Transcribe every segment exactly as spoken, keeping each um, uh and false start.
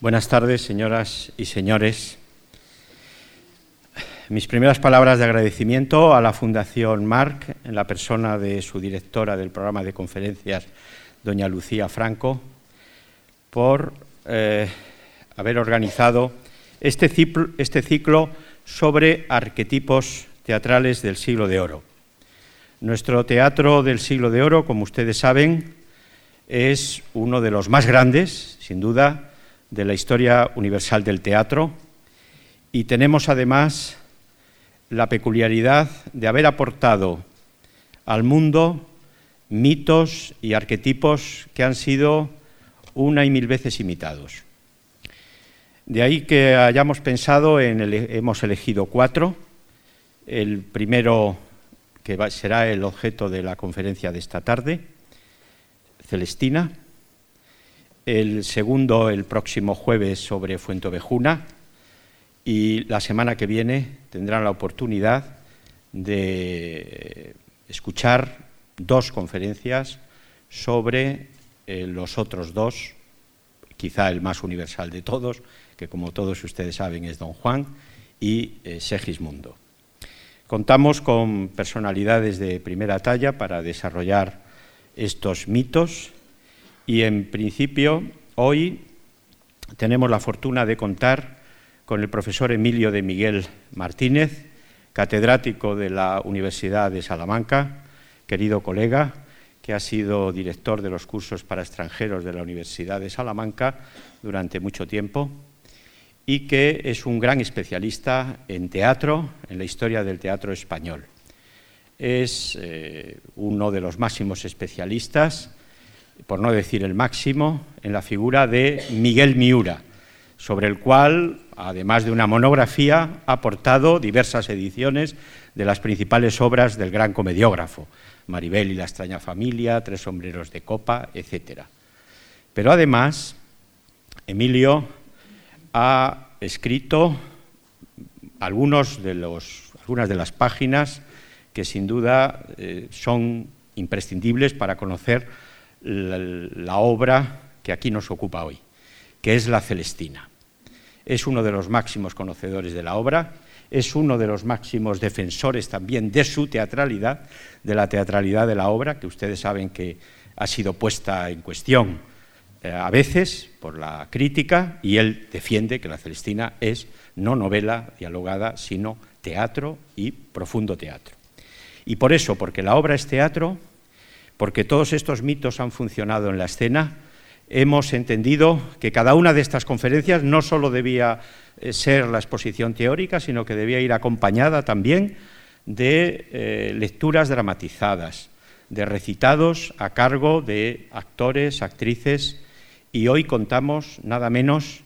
Buenas tardes, señoras y señores. Mis primeras palabras de agradecimiento a la Fundación MARC, en la persona de su directora del programa de conferencias, doña Lucía Franco, por eh, haber organizado este ciclo, este ciclo sobre arquetipos teatrales del Siglo de Oro. Nuestro teatro del Siglo de Oro, como ustedes saben, es uno de los más grandes, sin duda, de la historia universal del teatro, y tenemos además la peculiaridad de haber aportado al mundo mitos y arquetipos que han sido una y mil veces imitados. De ahí que hayamos pensado en el, hemos elegido cuatro. El primero, que va, será el objeto de la conferencia de esta tarde, Celestina. El segundo, el próximo jueves, sobre Fuenteovejuna. Y la semana que viene tendrán la oportunidad de escuchar dos conferencias sobre eh, los otros dos, quizá el más universal de todos, que como todos ustedes saben es Don Juan, y eh, Segismundo. Contamos con personalidades de primera talla para desarrollar estos mitos y, en principio, hoy tenemos la fortuna de contar con el profesor Emilio de Miguel Martínez, catedrático de la Universidad de Salamanca, querido colega, que ha sido director de los cursos para extranjeros de la Universidad de Salamanca durante mucho tiempo y que es un gran especialista en teatro, en la historia del teatro español. Es eh, uno de los máximos especialistas, por no decir el máximo, en la figura de Miguel Mihura, sobre el cual, además de una monografía, ha aportado diversas ediciones de las principales obras del gran comediógrafo, Maribel y la extraña familia, Tres sombreros de copa, etcétera. Pero además, Emilio ha escrito algunos de los, algunas de las páginas que sin duda eh, son imprescindibles para conocer la, la obra que aquí nos ocupa hoy, que es La Celestina. Es uno de los máximos conocedores de la obra, es uno de los máximos defensores también de su teatralidad, de la teatralidad de la obra, que ustedes saben que ha sido puesta en cuestión eh, a veces por la crítica, y él defiende que La Celestina es no novela dialogada, sino teatro y profundo teatro. Y por eso, porque la obra es teatro, porque todos estos mitos han funcionado en la escena, hemos entendido que cada una de estas conferencias no solo debía ser la exposición teórica, sino que debía ir acompañada también de eh, lecturas dramatizadas, de recitados a cargo de actores, actrices, y hoy contamos nada menos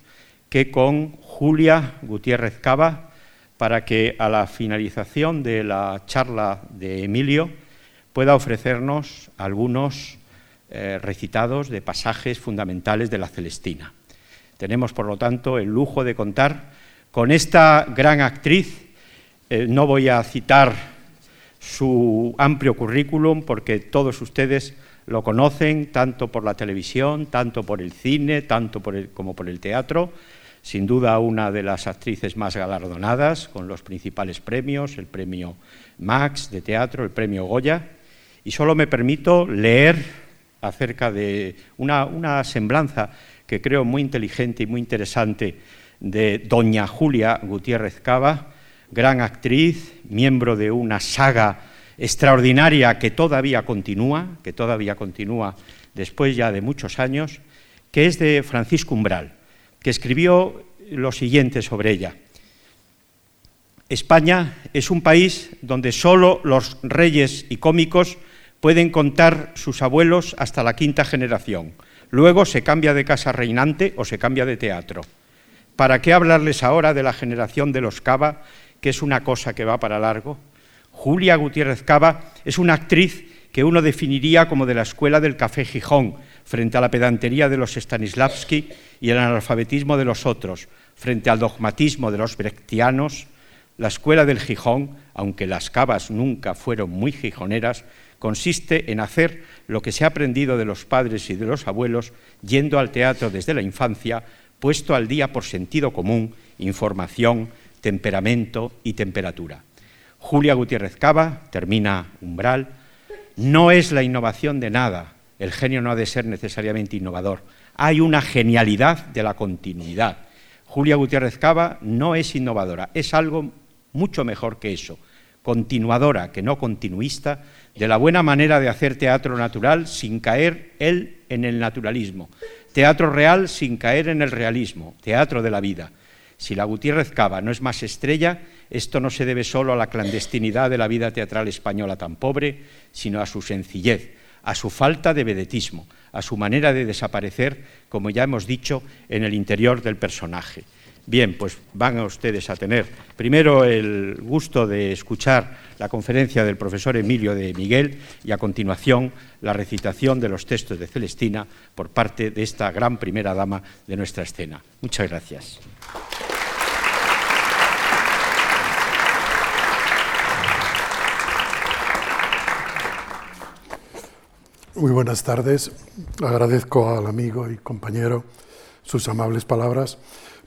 que con Julia Gutiérrez Caba, para que a la finalización de la charla de Emilio pueda ofrecernos algunos recitados de pasajes fundamentales de La Celestina. Tenemos, por lo tanto, el lujo de contar con esta gran actriz. Eh, no voy a citar su amplio currículum porque todos ustedes lo conocen, tanto por la televisión, tanto por el cine, tanto por el, como por el teatro. Sin duda, una de las actrices más galardonadas, con los principales premios, el premio Max de teatro, el premio Goya. Y solo me permito leer acerca de una, una semblanza que creo muy inteligente y muy interesante de doña Julia Gutiérrez Caba, gran actriz, miembro de una saga extraordinaria que todavía continúa, que todavía continúa después ya de muchos años, que es de Francisco Umbral, que escribió lo siguiente sobre ella. España es un país donde solo los reyes y cómicos pueden contar sus abuelos hasta la quinta generación. Luego se cambia de casa reinante o se cambia de teatro. ¿Para qué hablarles ahora de la generación de los Caba, que es una cosa que va para largo? Julia Gutiérrez Caba es una actriz que uno definiría como de la escuela del Café Gijón, frente a la pedantería de los Stanislavski y el analfabetismo de los otros, frente al dogmatismo de los Brechtianos. La escuela del Gijón, aunque las Cabas nunca fueron muy gijoneras, consiste en hacer lo que se ha aprendido de los padres y de los abuelos, yendo al teatro desde la infancia, puesto al día por sentido común, información, temperamento y temperatura. Julia Gutiérrez Caba, termina Umbral, no es la innovación de nada, el genio no ha de ser necesariamente innovador, hay una genialidad de la continuidad. Julia Gutiérrez Caba no es innovadora, es algo mucho mejor que eso, continuadora, que no continuista, de la buena manera de hacer teatro natural sin caer él en el naturalismo, teatro real sin caer en el realismo, teatro de la vida. Si la Gutiérrez Caba no es más estrella, esto no se debe solo a la clandestinidad de la vida teatral española tan pobre, sino a su sencillez, a su falta de vedetismo, a su manera de desaparecer, como ya hemos dicho, en el interior del personaje. Bien, pues van a ustedes a tener primero el gusto de escuchar la conferencia del profesor Emilio de Miguel y a continuación la recitación de los textos de Celestina por parte de esta gran primera dama de nuestra escena. Muchas gracias. Muy buenas tardes. Agradezco al amigo y compañero sus amables palabras,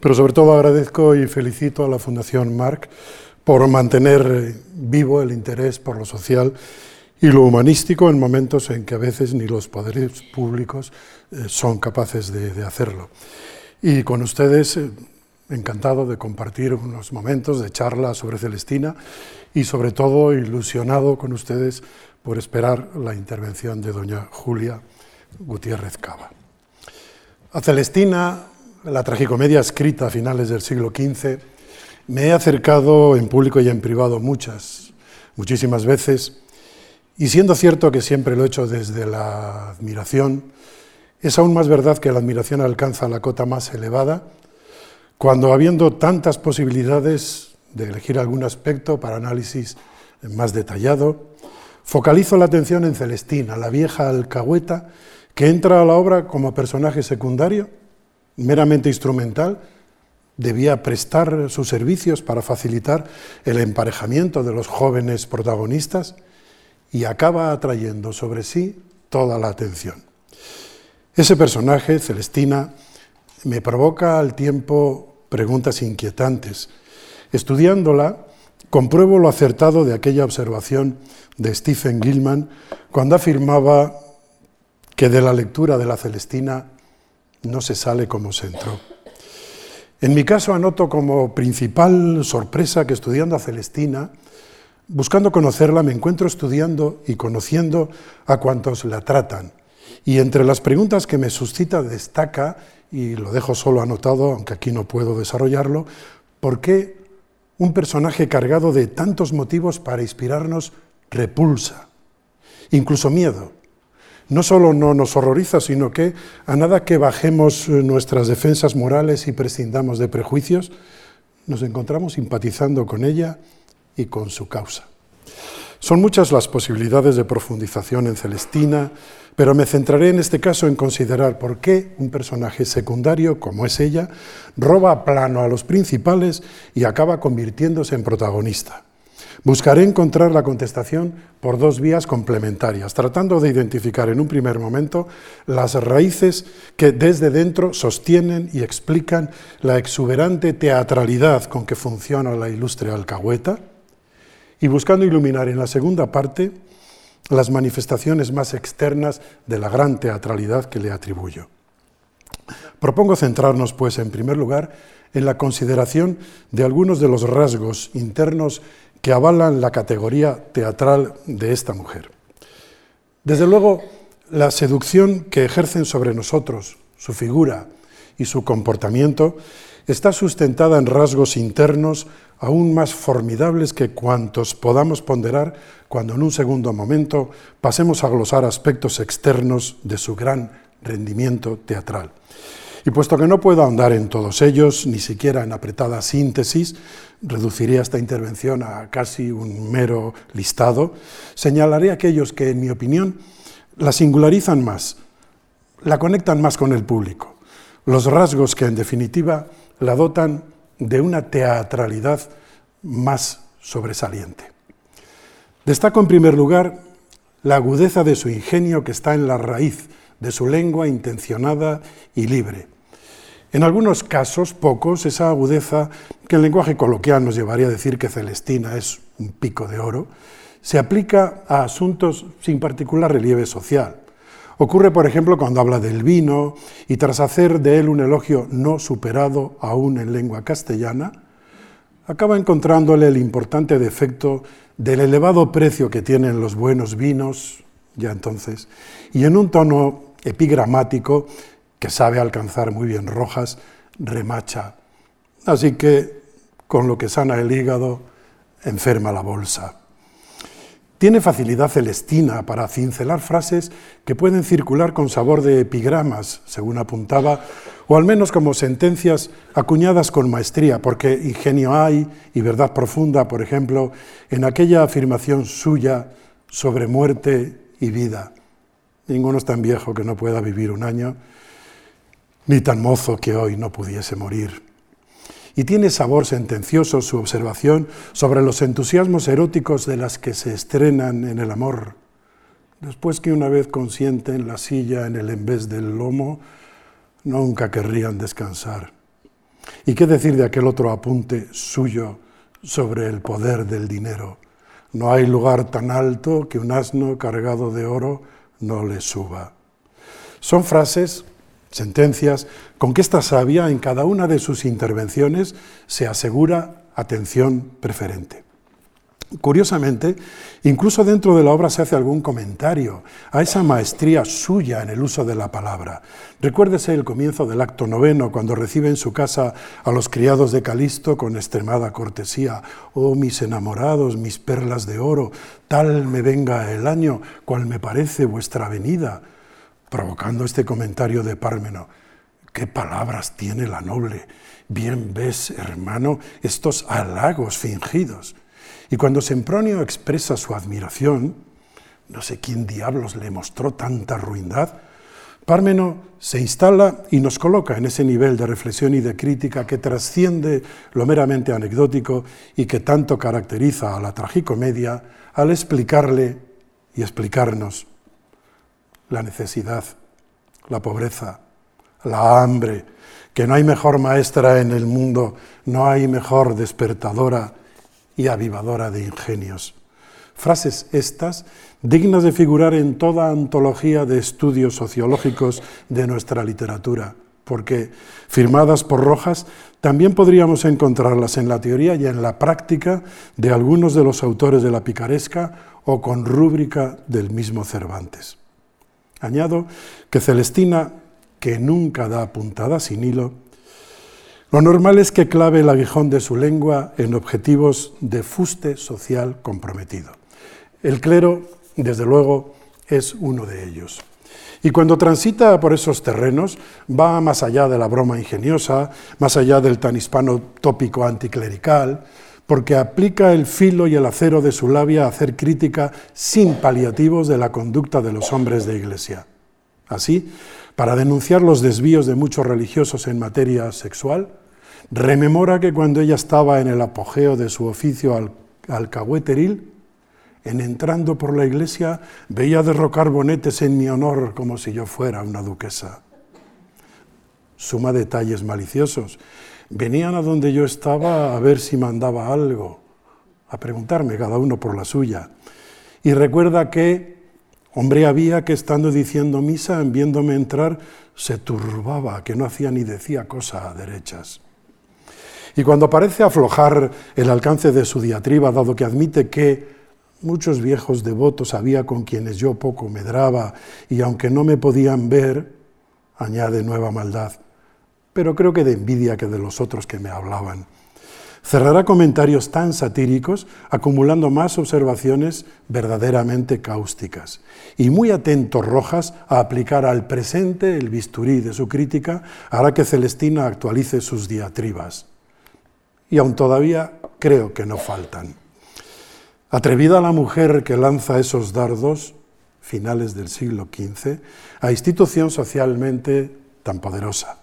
pero sobre todo agradezco y felicito a la Fundación MARC por mantener vivo el interés por lo social y lo humanístico en momentos en que a veces ni los poderes públicos son capaces de, de hacerlo. Y con ustedes, encantado de compartir unos momentos de charla sobre Celestina y sobre todo ilusionado con ustedes por esperar la intervención de doña Julia Gutiérrez Caba. A Celestina, la tragicomedia escrita a finales del siglo quince, me he acercado en público y en privado muchas, muchísimas veces, y siendo cierto que siempre lo he hecho desde la admiración, es aún más verdad que la admiración alcanza la cota más elevada cuando, habiendo tantas posibilidades de elegir algún aspecto para análisis más detallado, focalizo la atención en Celestina, la vieja alcahueta que entra a la obra como personaje secundario, meramente instrumental, debía prestar sus servicios para facilitar el emparejamiento de los jóvenes protagonistas y acaba atrayendo sobre sí toda la atención. Ese personaje, Celestina, me provoca al tiempo preguntas inquietantes. Estudiándola, compruebo lo acertado de aquella observación de Stephen Gilman cuando afirmaba que de la lectura de la Celestina no se sale como se entró. En mi caso anoto como principal sorpresa que estudiando a Celestina, buscando conocerla, me encuentro estudiando y conociendo a cuantos la tratan. Y entre las preguntas que me suscita destaca, y lo dejo solo anotado, aunque aquí no puedo desarrollarlo, ¿por qué un personaje cargado de tantos motivos para inspirarnos repulsa, incluso miedo? No solo no nos horroriza, sino que a nada que bajemos nuestras defensas morales y prescindamos de prejuicios, nos encontramos simpatizando con ella y con su causa. Son muchas las posibilidades de profundización en Celestina, pero me centraré en este caso en considerar por qué un personaje secundario, como es ella, roba plano a los principales y acaba convirtiéndose en protagonista. Buscaré encontrar la contestación por dos vías complementarias, tratando de identificar en un primer momento las raíces que desde dentro sostienen y explican la exuberante teatralidad con que funciona la ilustre alcahueta, y buscando iluminar en la segunda parte las manifestaciones más externas de la gran teatralidad que le atribuyo. Propongo centrarnos, pues, en primer lugar, en la consideración de algunos de los rasgos internos que avalan la categoría teatral de esta mujer. Desde luego, la seducción que ejercen sobre nosotros, su figura y su comportamiento, está sustentada en rasgos internos aún más formidables que cuantos podamos ponderar cuando en un segundo momento pasemos a glosar aspectos externos de su gran rendimiento teatral. Y puesto que no puedo ahondar en todos ellos, ni siquiera en apretada síntesis, reduciría esta intervención a casi un mero listado, señalaré aquellos que, en mi opinión, la singularizan más, la conectan más con el público, los rasgos que, en definitiva, la dotan de una teatralidad más sobresaliente. Destaco, en primer lugar, la agudeza de su ingenio que está en la raíz de su lengua intencionada y libre. En algunos casos, pocos, esa agudeza, que en lenguaje coloquial nos llevaría a decir que Celestina es un pico de oro, se aplica a asuntos sin particular relieve social. Ocurre, por ejemplo, cuando habla del vino y tras hacer de él un elogio no superado aún en lengua castellana, acaba encontrándole el importante defecto del elevado precio que tienen los buenos vinos, ya entonces, y en un tono epigramático que sabe alcanzar muy bien Rojas, remacha. Así que, con lo que sana el hígado, enferma la bolsa. Tiene facilidad Celestina para cincelar frases que pueden circular con sabor de epigramas, según apuntaba, o al menos como sentencias acuñadas con maestría, porque ingenio hay y verdad profunda, por ejemplo, en aquella afirmación suya sobre muerte y vida. Ninguno es tan viejo que no pueda vivir un año, ni tan mozo que hoy no pudiese morir. Y tiene sabor sentencioso su observación sobre los entusiasmos eróticos de las que se estrenan en el amor. Después que una vez consienten la silla en el envés del lomo, nunca querrían descansar. ¿Y qué decir de aquel otro apunte suyo sobre el poder del dinero? No hay lugar tan alto que un asno cargado de oro no le suba. Son frases, sentencias, con que esta sabia en cada una de sus intervenciones se asegura atención preferente. Curiosamente, incluso dentro de la obra se hace algún comentario a esa maestría suya en el uso de la palabra. Recuérdese el comienzo del acto noveno, cuando recibe en su casa a los criados de Calisto con extremada cortesía. «Oh, mis enamorados, mis perlas de oro, tal me venga el año, cual me parece vuestra venida», provocando este comentario de Pármeno. «¿Qué palabras tiene la noble? Bien ves, hermano, estos halagos fingidos». Y cuando Sempronio expresa su admiración, no sé quién diablos le mostró tanta ruindad, Pármeno se instala y nos coloca en ese nivel de reflexión y de crítica que trasciende lo meramente anecdótico y que tanto caracteriza a la tragicomedia al explicarle y explicarnos la necesidad, la pobreza, la hambre, que no hay mejor maestra en el mundo, no hay mejor despertadora y avivadora de ingenios. Frases estas dignas de figurar en toda antología de estudios sociológicos de nuestra literatura, porque, firmadas por Rojas, también podríamos encontrarlas en la teoría y en la práctica de algunos de los autores de la picaresca o con rúbrica del mismo Cervantes. Añado que Celestina, que nunca da puntada sin hilo, lo normal es que clave el aguijón de su lengua en objetivos de fuste social comprometido. El clero, desde luego, es uno de ellos. Y cuando transita por esos terrenos, va más allá de la broma ingeniosa, más allá del tan hispano tópico anticlerical, porque aplica el filo y el acero de su labia a hacer crítica sin paliativos de la conducta de los hombres de Iglesia. Así, para denunciar los desvíos de muchos religiosos en materia sexual, rememora que cuando ella estaba en el apogeo de su oficio al, alcahueteril, en entrando por la iglesia, veía derrocar bonetes en mi honor como si yo fuera una duquesa. Suma detalles maliciosos. Venían a donde yo estaba a ver si mandaba algo, a preguntarme cada uno por la suya. Y recuerda que hombre había que, estando diciendo misa, en viéndome entrar, se turbaba, que no hacía ni decía cosa a derechas. Y cuando parece aflojar el alcance de su diatriba, dado que admite que muchos viejos devotos había con quienes yo poco medraba, y aunque no me podían ver, añade nueva maldad, pero creo que de envidia que de los otros que me hablaban. Cerrará comentarios tan satíricos, acumulando más observaciones verdaderamente cáusticas. Y muy atento Rojas a aplicar al presente el bisturí de su crítica, hará que Celestina actualice sus diatribas. Y aún todavía creo que no faltan. Atrevida la mujer que lanza esos dardos, finales del siglo quince, a institución socialmente tan poderosa.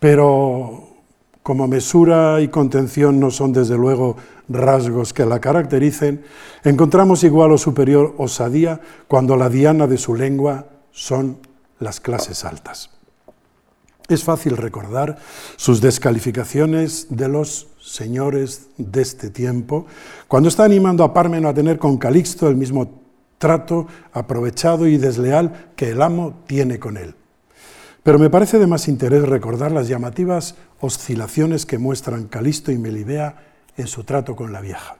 Pero como mesura y contención no son, desde luego, rasgos que la caractericen, encontramos igual o superior osadía cuando la diana de su lengua son las clases altas. Es fácil recordar sus descalificaciones de los señores de este tiempo, cuando está animando a Pármeno a tener con Calixto el mismo trato aprovechado y desleal que el amo tiene con él. Pero me parece de más interés recordar las llamativas oscilaciones que muestran Calisto y Melibea en su trato con la vieja.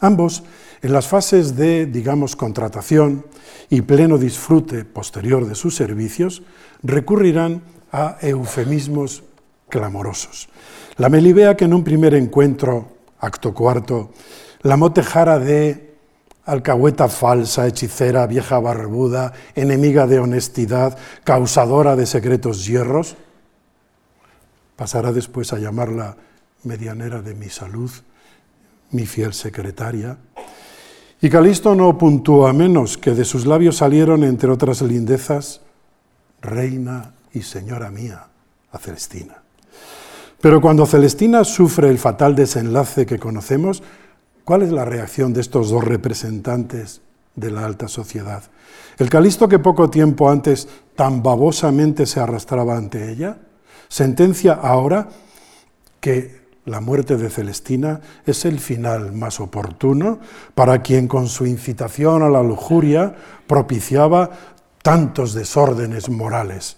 Ambos, en las fases de, digamos, contratación y pleno disfrute posterior de sus servicios, recurrirán a eufemismos clamorosos. La Melibea, que en un primer encuentro, acto cuarto, la motejara de alcahueta falsa, hechicera, vieja barbuda, enemiga de honestidad, causadora de secretos yerros, pasará después a llamarla medianera de mi salud, mi fiel secretaria. Y Calisto no puntúa menos que de sus labios salieron, entre otras lindezas, reina y señora mía, a Celestina. Pero cuando Celestina sufre el fatal desenlace que conocemos, ¿cuál es la reacción de estos dos representantes de la alta sociedad? El Calisto que poco tiempo antes tan babosamente se arrastraba ante ella, sentencia ahora que la muerte de Celestina es el final más oportuno para quien con su incitación a la lujuria propiciaba tantos desórdenes morales.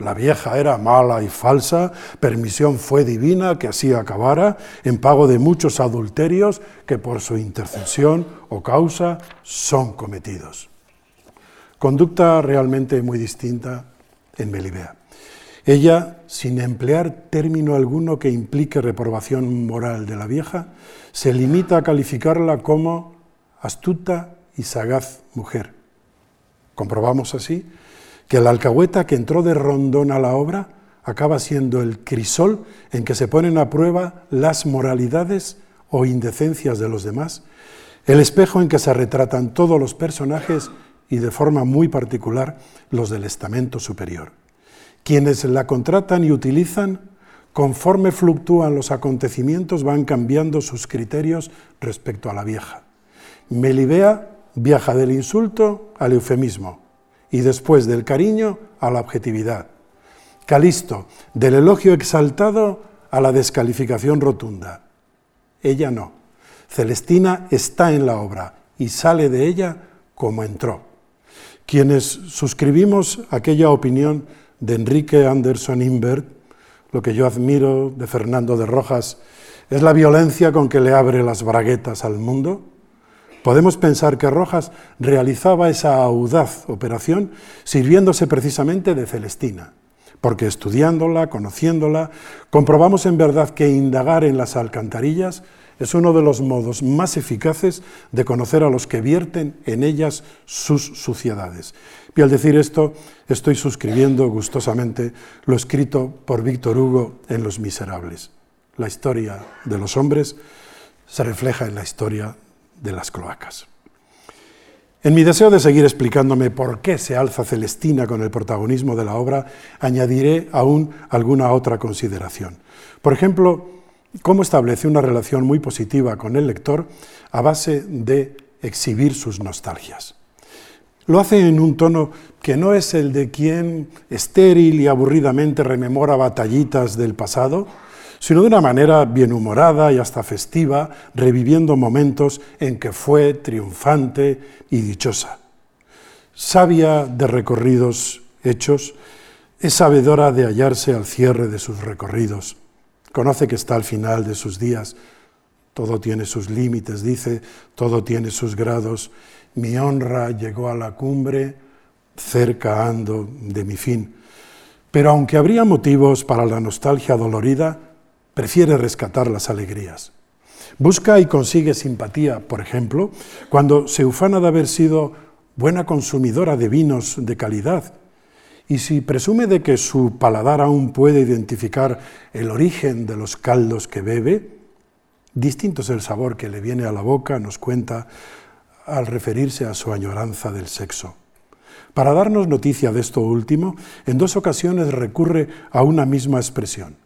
La vieja era mala y falsa, permisión fue divina que así acabara, en pago de muchos adulterios que por su intercesión o causa son cometidos. Conducta realmente muy distinta en Melibea. Ella, sin emplear término alguno que implique reprobación moral de la vieja, se limita a calificarla como astuta y sagaz mujer. Comprobamos así que el alcahueta que entró de rondón a la obra acaba siendo el crisol en que se ponen a prueba las moralidades o indecencias de los demás, el espejo en que se retratan todos los personajes y de forma muy particular los del estamento superior. Quienes la contratan y utilizan, conforme fluctúan los acontecimientos, van cambiando sus criterios respecto a la vieja. Melibea viaja del insulto al eufemismo, y después del cariño a la objetividad. Calisto, del elogio exaltado a la descalificación rotunda. Ella no. Celestina está en la obra y sale de ella como entró. Quienes suscribimos aquella opinión de Enrique Anderson Imbert, lo que yo admiro de Fernando de Rojas, es la violencia con que le abre las braguetas al mundo. Podemos pensar que Rojas realizaba esa audaz operación sirviéndose precisamente de Celestina, porque estudiándola, conociéndola, comprobamos en verdad que indagar en las alcantarillas es uno de los modos más eficaces de conocer a los que vierten en ellas sus suciedades. Y al decir esto, estoy suscribiendo gustosamente lo escrito por Víctor Hugo en Los Miserables. La historia de los hombres se refleja en la historia de las cloacas. En mi deseo de seguir explicándome por qué se alza Celestina con el protagonismo de la obra, añadiré aún alguna otra consideración. Por ejemplo, cómo establece una relación muy positiva con el lector a base de exhibir sus nostalgias. Lo hace en un tono que no es el de quien estéril y aburridamente rememora batallitas del pasado, sino de una manera bienhumorada y hasta festiva, reviviendo momentos en que fue triunfante y dichosa. Sabia de recorridos hechos, es sabedora de hallarse al cierre de sus recorridos. Conoce que está al final de sus días. Todo tiene sus límites, dice, todo tiene sus grados. Mi honra llegó a la cumbre, cerca ando de mi fin. Pero aunque habría motivos para la nostalgia dolorida, prefiere rescatar las alegrías. Busca y consigue simpatía, por ejemplo, cuando se ufana de haber sido buena consumidora de vinos de calidad. Y si presume de que su paladar aún puede identificar el origen de los caldos que bebe, distinto es el sabor que le viene a la boca, nos cuenta, al referirse a su añoranza del sexo. Para darnos noticia de esto último, en dos ocasiones recurre a una misma expresión.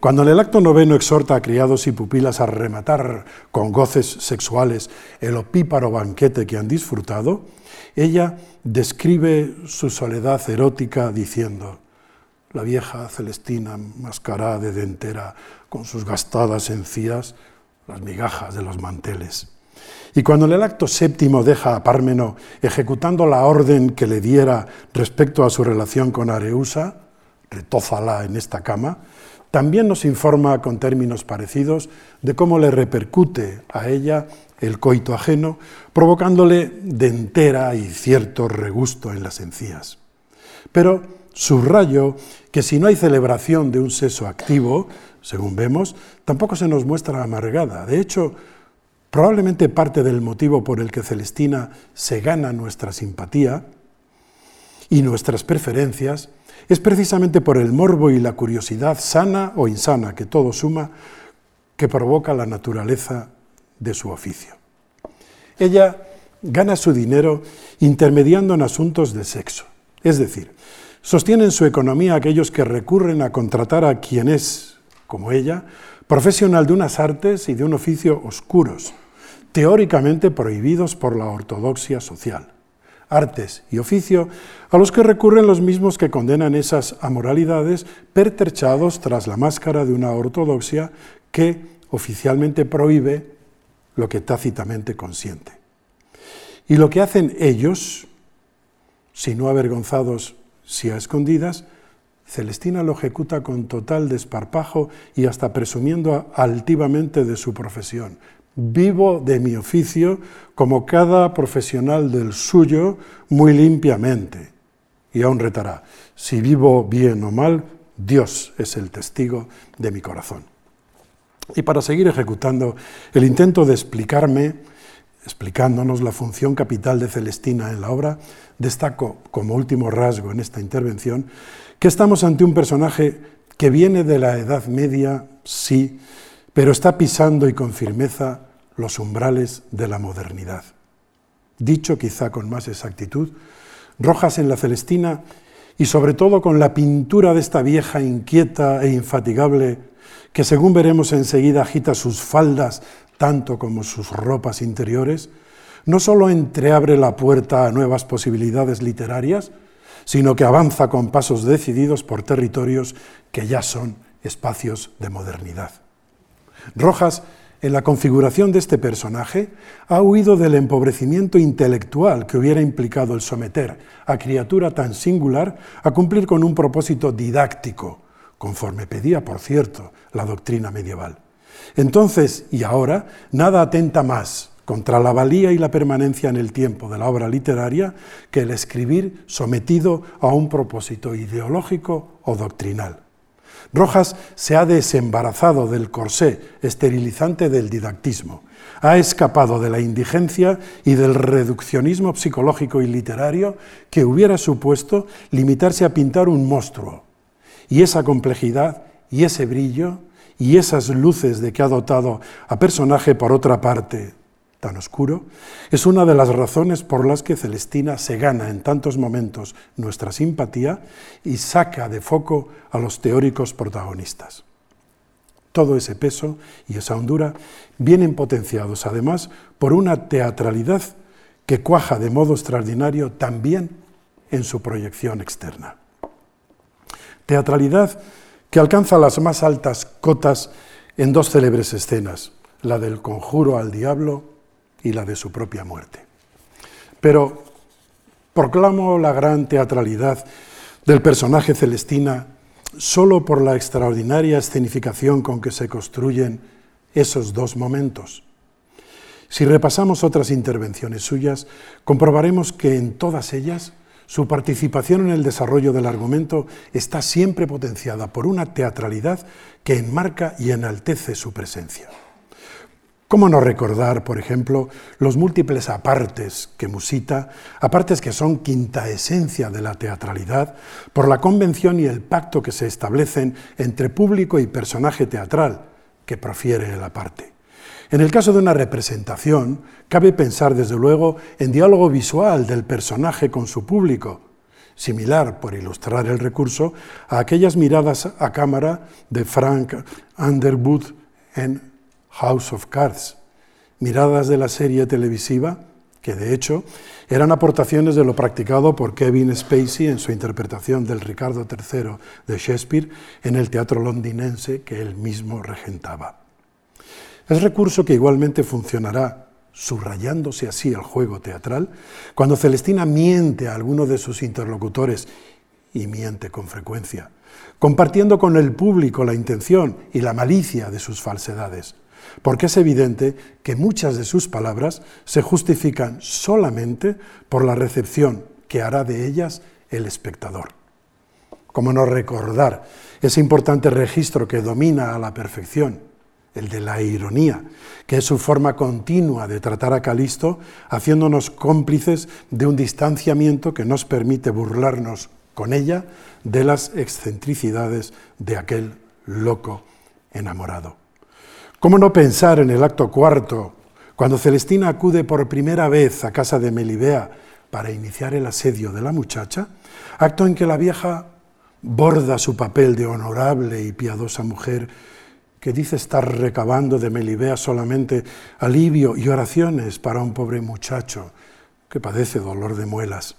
Cuando en el acto noveno exhorta a criados y pupilas a rematar con goces sexuales el opíparo banquete que han disfrutado, ella describe su soledad erótica diciendo: la vieja Celestina mascarada de dentera con sus gastadas encías, las migajas de los manteles. Y cuando en el acto séptimo deja a Pármeno ejecutando la orden que le diera respecto a su relación con Areusa, retózala en esta cama, también nos informa con términos parecidos de cómo le repercute a ella el coito ajeno, provocándole dentera y cierto regusto en las encías. Pero subrayo que si no hay celebración de un sexo activo, según vemos, tampoco se nos muestra amargada. De hecho, probablemente parte del motivo por el que Celestina se gana nuestra simpatía y nuestras preferencias es precisamente por el morbo y la curiosidad sana o insana, que todo suma, que provoca la naturaleza de su oficio. Ella gana su dinero intermediando en asuntos de sexo, es decir, sostienen su economía aquellos que recurren a contratar a quien es, como ella, profesional de unas artes y de un oficio oscuros, teóricamente prohibidos por la ortodoxia social. Artes y oficio a los que recurren los mismos que condenan esas amoralidades, pertrechados tras la máscara de una ortodoxia que oficialmente prohíbe lo que tácitamente consiente. Y lo que hacen ellos, si no avergonzados, si a escondidas, Celestina lo ejecuta con total desparpajo y hasta presumiendo altivamente de su profesión. Vivo de mi oficio como cada profesional del suyo, muy limpiamente. Y aún retará, si vivo bien o mal, Dios es el testigo de mi corazón. Y para seguir ejecutando el intento de explicarme, explicándonos la función capital de Celestina en la obra, destaco como último rasgo en esta intervención que estamos ante un personaje que viene de la Edad Media, sí, pero está pisando y con firmeza los umbrales de la modernidad. Dicho quizá con más exactitud, Rojas en la Celestina, y sobre todo con la pintura de esta vieja inquieta e infatigable, que según veremos enseguida agita sus faldas tanto como sus ropas interiores, no solo entreabre la puerta a nuevas posibilidades literarias, sino que avanza con pasos decididos por territorios que ya son espacios de modernidad. Rojas, en la configuración de este personaje, ha huido del empobrecimiento intelectual que hubiera implicado el someter a criatura tan singular a cumplir con un propósito didáctico, conforme pedía, por cierto, la doctrina medieval. Entonces y ahora, nada atenta más contra la valía y la permanencia en el tiempo de la obra literaria que el escribir sometido a un propósito ideológico o doctrinal. Rojas se ha desembarazado del corsé esterilizante del didactismo, ha escapado de la indigencia y del reduccionismo psicológico y literario que hubiera supuesto limitarse a pintar un monstruo, y esa complejidad y ese brillo y esas luces de que ha dotado a personaje, por otra parte, tan oscuro, es una de las razones por las que Celestina se gana en tantos momentos nuestra simpatía y saca de foco a los teóricos protagonistas. Todo ese peso y esa hondura vienen potenciados, además, por una teatralidad que cuaja de modo extraordinario también en su proyección externa. Teatralidad que alcanza las más altas cotas en dos célebres escenas, la del conjuro al diablo y la de su propia muerte. Pero proclamo la gran teatralidad del personaje Celestina solo por la extraordinaria escenificación con que se construyen esos dos momentos. Si repasamos otras intervenciones suyas, comprobaremos que en todas ellas su participación en el desarrollo del argumento está siempre potenciada por una teatralidad que enmarca y enaltece su presencia. ¿Cómo no recordar, por ejemplo, los múltiples apartes que musita, apartes que son quintaesencia de la teatralidad, por la convención y el pacto que se establecen entre público y personaje teatral que profiere el aparte? En el caso de una representación, cabe pensar desde luego en diálogo visual del personaje con su público, similar, por ilustrar el recurso, a aquellas miradas a cámara de Frank Underwood en House of Cards, miradas de la serie televisiva que de hecho eran aportaciones de lo practicado por Kevin Spacey en su interpretación del Ricardo tercero de Shakespeare en el teatro londinense que él mismo regentaba. Es recurso que igualmente funcionará, subrayándose así el juego teatral, cuando Celestina miente a alguno de sus interlocutores, y miente con frecuencia, compartiendo con el público la intención y la malicia de sus falsedades, porque es evidente que muchas de sus palabras se justifican solamente por la recepción que hará de ellas el espectador. ¿Cómo no recordar ese importante registro que domina a la perfección, el de la ironía, que es su forma continua de tratar a Calisto, haciéndonos cómplices de un distanciamiento que nos permite burlarnos con ella de las excentricidades de aquel loco enamorado? ¿Cómo no pensar en el acto cuarto, cuando Celestina acude por primera vez a casa de Melibea para iniciar el asedio de la muchacha, acto en que la vieja borda su papel de honorable y piadosa mujer que dice estar recabando de Melibea solamente alivio y oraciones para un pobre muchacho que padece dolor de muelas?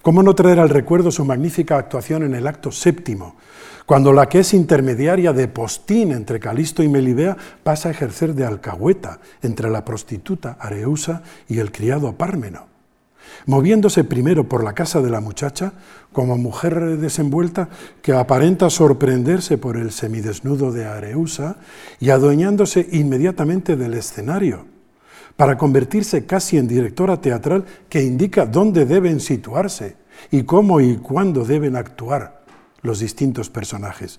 ¿Cómo no traer al recuerdo su magnífica actuación en el acto séptimo, cuando la que es intermediaria de postín entre Calisto y Melibea pasa a ejercer de alcahueta entre la prostituta Areusa y el criado Pármeno, moviéndose primero por la casa de la muchacha como mujer desenvuelta que aparenta sorprenderse por el semidesnudo de Areusa y adueñándose inmediatamente del escenario, para convertirse casi en directora teatral que indica dónde deben situarse y cómo y cuándo deben actuar los distintos personajes?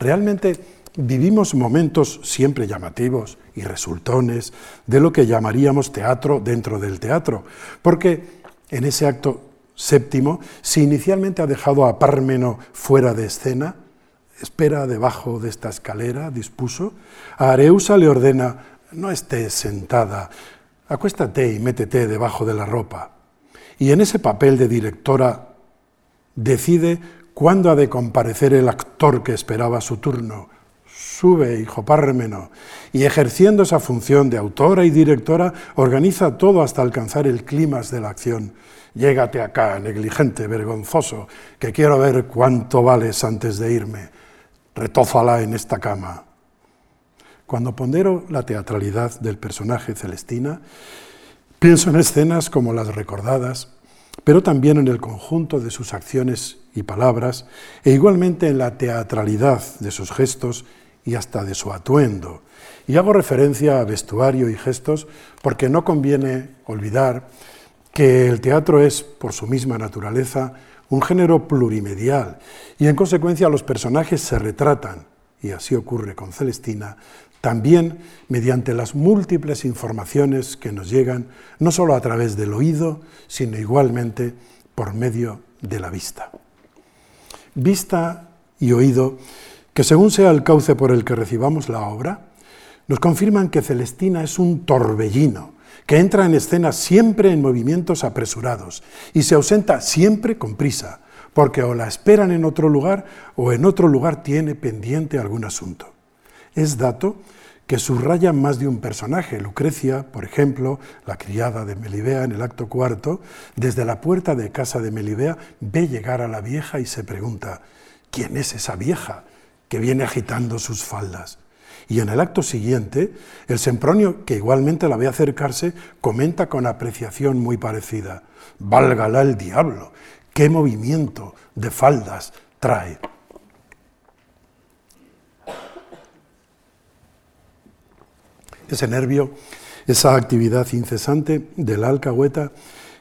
Realmente vivimos momentos siempre llamativos y resultones de lo que llamaríamos teatro dentro del teatro, porque en ese acto séptimo, si inicialmente ha dejado a Pármeno fuera de escena, espera debajo de esta escalera, dispuso, a Areusa le ordena: no estés sentada, acuéstate y métete debajo de la ropa. Y en ese papel de directora decide cuándo ha de comparecer el actor que esperaba su turno. Sube, hijo Pármeno, y ejerciendo esa función de autora y directora, organiza todo hasta alcanzar el clímax de la acción. Llégate acá, negligente, vergonzoso, que quiero ver cuánto vales antes de irme. Retózala en esta cama. Cuando pondero la teatralidad del personaje Celestina, pienso en escenas como las recordadas, pero también en el conjunto de sus acciones y palabras, e igualmente en la teatralidad de sus gestos y hasta de su atuendo. Y hago referencia a vestuario y gestos porque no conviene olvidar que el teatro es, por su misma naturaleza, un género plurimedial, y en consecuencia los personajes se retratan, y así ocurre con Celestina, también mediante las múltiples informaciones que nos llegan, no solo a través del oído, sino igualmente por medio de la vista. Vista y oído, que según sea el cauce por el que recibamos la obra, nos confirman que Celestina es un torbellino, que entra en escena siempre en movimientos apresurados y se ausenta siempre con prisa, porque o la esperan en otro lugar o en otro lugar tiene pendiente algún asunto. Es dato que subraya más de un personaje. Lucrecia, por ejemplo, la criada de Melibea en el acto cuarto, desde la puerta de casa de Melibea ve llegar a la vieja y se pregunta: ¿quién es esa vieja que viene agitando sus faldas? Y en el acto siguiente, el Sempronio, que igualmente la ve acercarse, comenta con apreciación muy parecida: «Válgala el diablo, qué movimiento de faldas trae». Ese nervio, esa actividad incesante de la alcahueta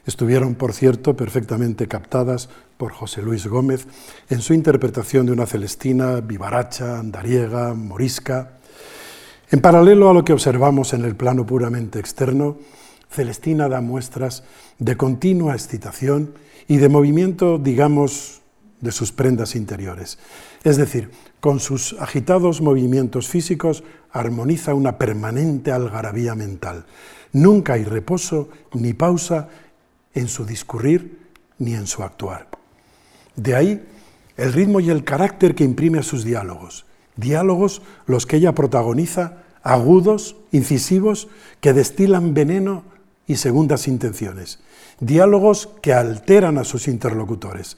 estuvieron, por cierto, perfectamente captadas por José Luis Gómez en su interpretación de una Celestina vivaracha, andariega, morisca. En paralelo a lo que observamos en el plano puramente externo, Celestina da muestras de continua excitación y de movimiento, digamos, de sus prendas interiores. Es decir, con sus agitados movimientos físicos armoniza una permanente algarabía mental. Nunca hay reposo ni pausa en su discurrir ni en su actuar. De ahí el ritmo y el carácter que imprime a sus diálogos. Diálogos los que ella protagoniza, agudos, incisivos, que destilan veneno y segundas intenciones, diálogos que alteran a sus interlocutores.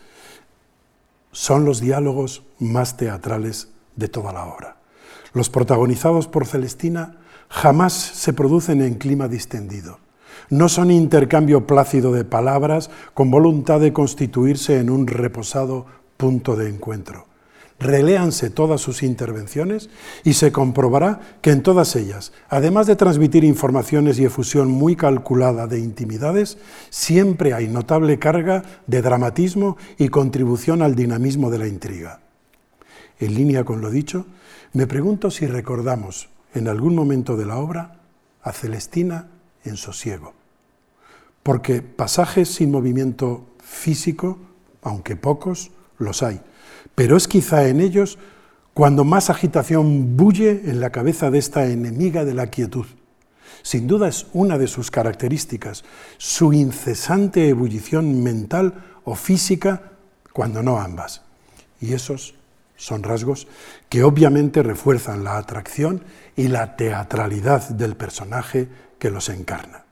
Son los diálogos más teatrales de toda la obra. Los protagonizados por Celestina jamás se producen en clima distendido. No son intercambio plácido de palabras con voluntad de constituirse en un reposado punto de encuentro. Reléanse todas sus intervenciones y se comprobará que en todas ellas, además de transmitir informaciones y efusión muy calculada de intimidades, siempre hay notable carga de dramatismo y contribución al dinamismo de la intriga. En línea con lo dicho, me pregunto si recordamos en algún momento de la obra a Celestina en sosiego, porque pasajes sin movimiento físico, aunque pocos, los hay. Pero es quizá en ellos cuando más agitación bulle en la cabeza de esta enemiga de la quietud. Sin duda es una de sus características, su incesante ebullición mental o física, cuando no ambas. Y esos son rasgos que obviamente refuerzan la atracción y la teatralidad del personaje que los encarna.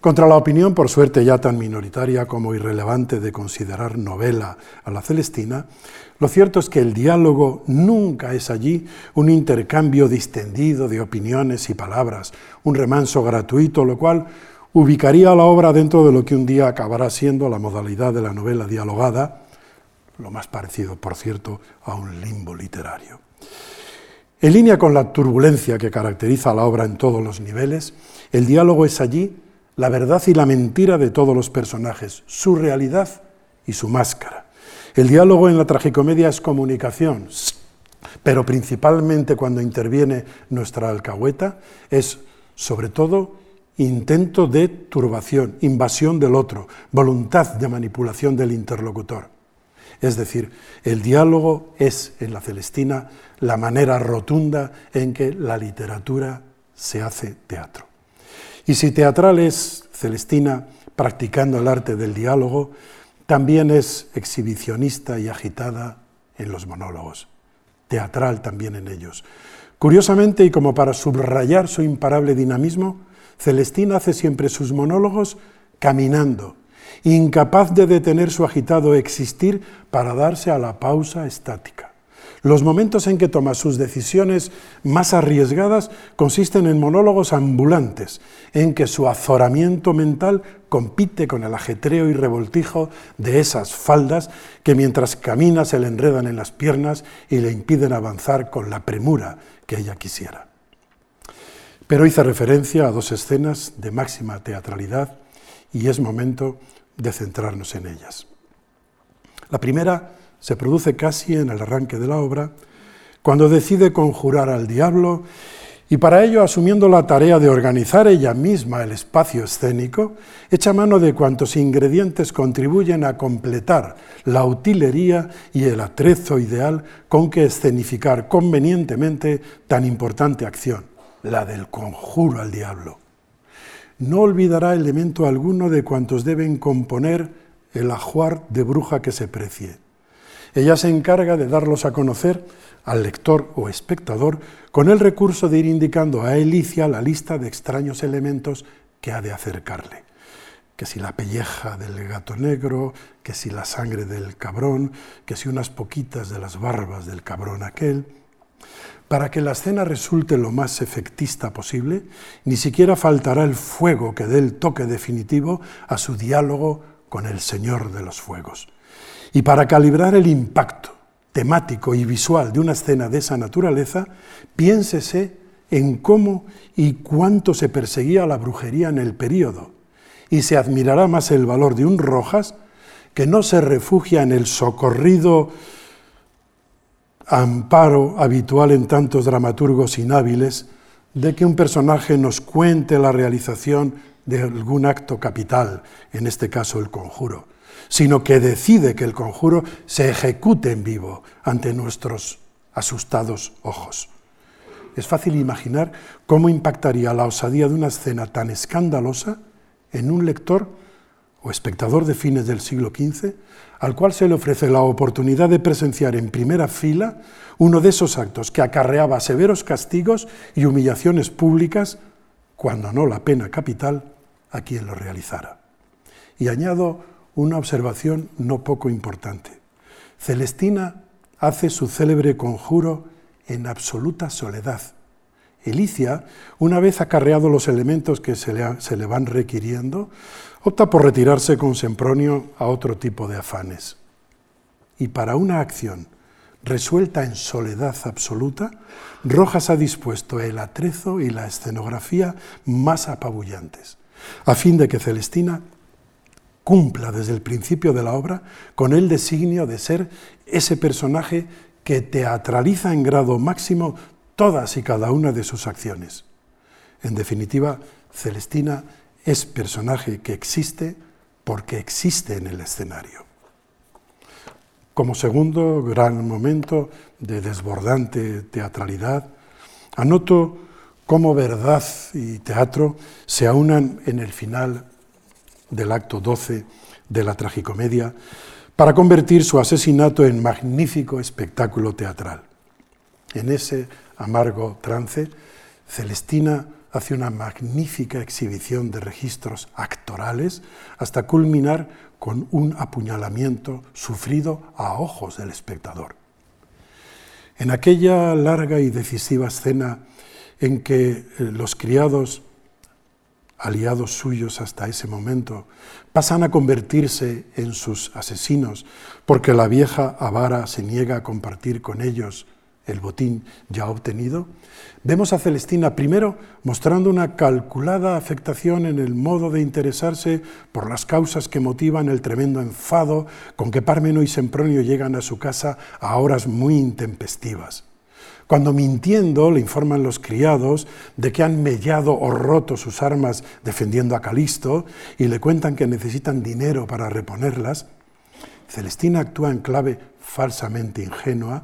Contra la opinión, por suerte ya tan minoritaria como irrelevante, de considerar novela a La Celestina, lo cierto es que el diálogo nunca es allí un intercambio distendido de opiniones y palabras, un remanso gratuito, lo cual ubicaría la obra dentro de lo que un día acabará siendo la modalidad de la novela dialogada, lo más parecido, por cierto, a un limbo literario. En línea con la turbulencia que caracteriza a la obra en todos los niveles, el diálogo es allí la verdad y la mentira de todos los personajes, su realidad y su máscara. El diálogo en la tragicomedia es comunicación, pero principalmente cuando interviene nuestra alcahueta es, sobre todo, intento de turbación, invasión del otro, voluntad de manipulación del interlocutor. Es decir, el diálogo es, en La Celestina, la manera rotunda en que la literatura se hace teatro. Y si teatral es Celestina practicando el arte del diálogo, también es exhibicionista y agitada en los monólogos, teatral también en ellos. Curiosamente, y como para subrayar su imparable dinamismo, Celestina hace siempre sus monólogos caminando, incapaz de detener su agitado existir para darse a la pausa estática. Los momentos en que toma sus decisiones más arriesgadas consisten en monólogos ambulantes, en que su azoramiento mental compite con el ajetreo y revoltijo de esas faldas que mientras camina se le enredan en las piernas y le impiden avanzar con la premura que ella quisiera. Pero hice referencia a dos escenas de máxima teatralidad y es momento de centrarnos en ellas. La primera se produce casi en el arranque de la obra, cuando decide conjurar al diablo y para ello, asumiendo la tarea de organizar ella misma el espacio escénico, echa mano de cuantos ingredientes contribuyen a completar la utilería y el atrezo ideal con que escenificar convenientemente tan importante acción, la del conjuro al diablo. No olvidará elemento alguno de cuantos deben componer el ajuar de bruja que se precie. Ella se encarga de darlos a conocer al lector o espectador con el recurso de ir indicando a Elicia la lista de extraños elementos que ha de acercarle. Que si la pelleja del gato negro, que si la sangre del cabrón, que si unas poquitas de las barbas del cabrón aquel. Para que la escena resulte lo más efectista posible, ni siquiera faltará el fuego que dé el toque definitivo a su diálogo con el Señor de los Fuegos. Y para calibrar el impacto temático y visual de una escena de esa naturaleza, piénsese en cómo y cuánto se perseguía la brujería en el período, y se admirará más el valor de un Rojas que no se refugia en el socorrido amparo habitual en tantos dramaturgos inhábiles de que un personaje nos cuente la realización de algún acto capital, en este caso el conjuro, sino que decide que el conjuro se ejecute en vivo ante nuestros asustados ojos. Es fácil imaginar cómo impactaría la osadía de una escena tan escandalosa en un lector o espectador de fines del siglo quince, al cual se le ofrece la oportunidad de presenciar en primera fila uno de esos actos que acarreaba severos castigos y humillaciones públicas, cuando no la pena capital, a quien lo realizara. Y añado una observación no poco importante. Celestina hace su célebre conjuro en absoluta soledad. Elicia, una vez acarreados los elementos que se le, se le van requiriendo, opta por retirarse con Sempronio a otro tipo de afanes. Y para una acción resuelta en soledad absoluta, Rojas ha dispuesto el atrezo y la escenografía más apabullantes, a fin de que Celestina cumpla desde el principio de la obra con el designio de ser ese personaje que teatraliza en grado máximo todas y cada una de sus acciones. En definitiva, Celestina es personaje que existe porque existe en el escenario. Como segundo gran momento de desbordante teatralidad, anoto cómo verdad y teatro se aunan en el final del acto doce de la tragicomedia para convertir su asesinato en magnífico espectáculo teatral. En ese amargo trance, Celestina hace una magnífica exhibición de registros actorales hasta culminar con un apuñalamiento sufrido a ojos del espectador. En aquella larga y decisiva escena en que los criados, aliados suyos hasta ese momento, pasan a convertirse en sus asesinos porque la vieja avara se niega a compartir con ellos el botín ya obtenido, vemos a Celestina primero mostrando una calculada afectación en el modo de interesarse por las causas que motivan el tremendo enfado con que Pármeno y Sempronio llegan a su casa a horas muy intempestivas, cuando mintiendo le informan los criados de que han mellado o roto sus armas defendiendo a Calisto y le cuentan que necesitan dinero para reponerlas. Celestina actúa en clave falsamente ingenua,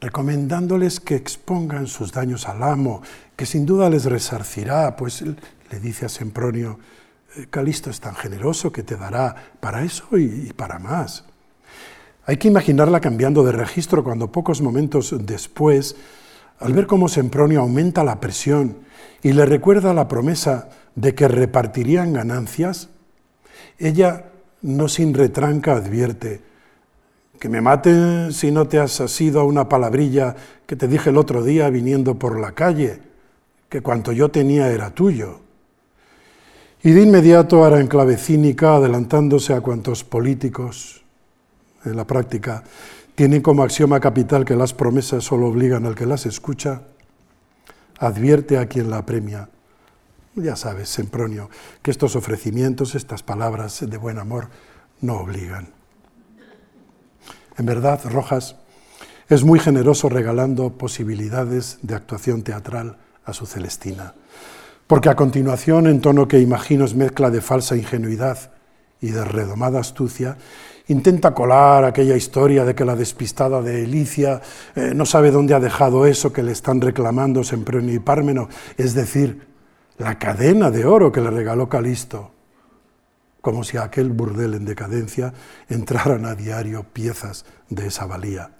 recomendándoles que expongan sus daños al amo, que sin duda les resarcirá, pues le dice a Sempronio: Calisto es tan generoso que te dará para eso y para más. Hay que imaginarla cambiando de registro cuando pocos momentos después, al ver cómo Sempronio aumenta la presión y le recuerda la promesa de que repartirían ganancias, ella, no sin retranca, advierte: que me maten si no te has asido a una palabrilla que te dije el otro día viniendo por la calle, que cuanto yo tenía era tuyo. Y de inmediato hará enclave cínica, adelantándose a cuantos políticos, en la práctica, tienen como axioma capital que las promesas solo obligan al que las escucha, advierte a quien la apremia: ya sabes, Sempronio, que estos ofrecimientos, estas palabras de buen amor, no obligan. En verdad, Rojas es muy generoso regalando posibilidades de actuación teatral a su Celestina, porque a continuación, en tono que imagino es mezcla de falsa ingenuidad y de redomada astucia, intenta colar aquella historia de que la despistada de Elicia eh, no sabe dónde ha dejado eso que le están reclamando Sempronio y Pármeno, es decir, la cadena de oro que le regaló Calisto, como si a aquel burdel en decadencia entraran a diario piezas de esa valía.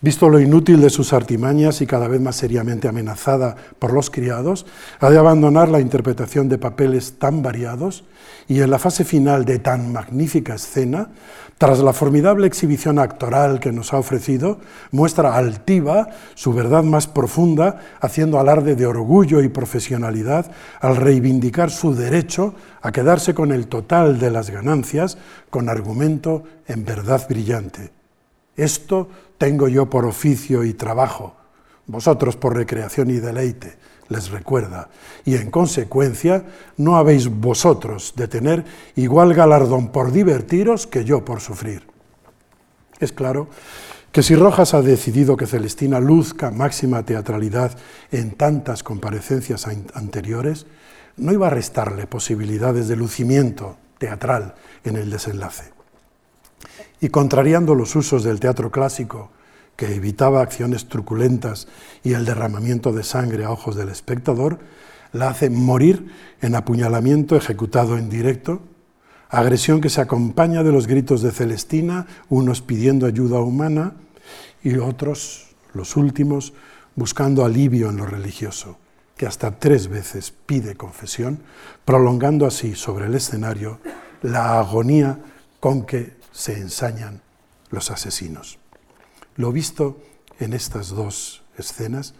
Visto lo inútil de sus artimañas y cada vez más seriamente amenazada por los criados, ha de abandonar la interpretación de papeles tan variados y en la fase final de tan magnífica escena, tras la formidable exhibición actoral que nos ha ofrecido, muestra altiva su verdad más profunda, haciendo alarde de orgullo y profesionalidad al reivindicar su derecho a quedarse con el total de las ganancias con argumento en verdad brillante. Esto tengo yo por oficio y trabajo, vosotros por recreación y deleite, les recuerda, y en consecuencia no habéis vosotros de tener igual galardón por divertiros que yo por sufrir. Es claro que si Rojas ha decidido que Celestina luzca máxima teatralidad en tantas comparecencias anteriores, no iba a restarle posibilidades de lucimiento teatral en el desenlace. Y contrariando los usos del teatro clásico, que evitaba acciones truculentas y el derramamiento de sangre a ojos del espectador, la hace morir en apuñalamiento ejecutado en directo, agresión que se acompaña de los gritos de Celestina, unos pidiendo ayuda humana y otros, los últimos, buscando alivio en lo religioso, que hasta tres veces pide confesión, prolongando así sobre el escenario la agonía con que se ensañan los asesinos. Lo visto en estas dos escenas,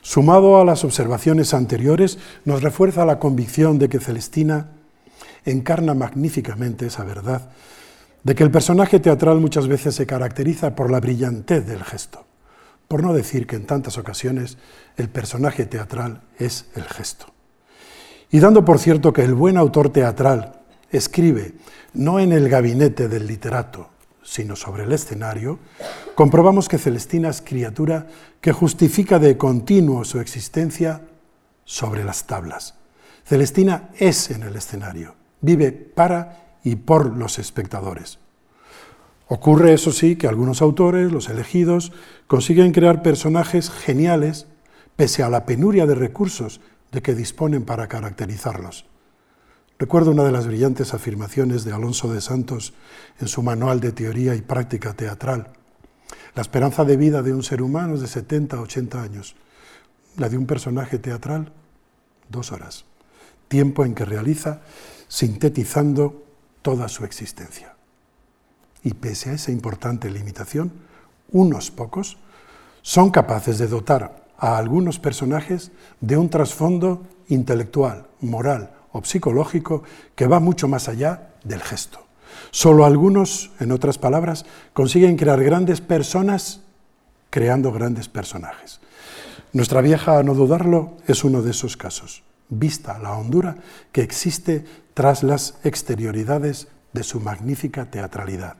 sumado a las observaciones anteriores, nos refuerza la convicción de que Celestina encarna magníficamente esa verdad, de que el personaje teatral muchas veces se caracteriza por la brillantez del gesto, por no decir que en tantas ocasiones el personaje teatral es el gesto. Y dando por cierto que el buen autor teatral escribe no en el gabinete del literato, sino sobre el escenario, comprobamos que Celestina es criatura que justifica de continuo su existencia sobre las tablas. Celestina es en el escenario, vive para y por los espectadores. Ocurre, eso sí, que algunos autores, los elegidos, consiguen crear personajes geniales pese a la penuria de recursos de que disponen para caracterizarlos. Recuerdo una de las brillantes afirmaciones de Alonso de Santos en su Manual de Teoría y Práctica Teatral. La esperanza de vida de un ser humano es de setenta a ochenta años. La de un personaje teatral, dos horas. Tiempo en que realiza, sintetizando toda su existencia. Y pese a esa importante limitación, unos pocos son capaces de dotar a algunos personajes de un trasfondo intelectual, moral, o psicológico que va mucho más allá del gesto. Solo algunos, en otras palabras, consiguen crear grandes personas creando grandes personajes. Nuestra vieja, a no dudarlo, es uno de esos casos, vista la hondura que existe tras las exterioridades de su magnífica teatralidad.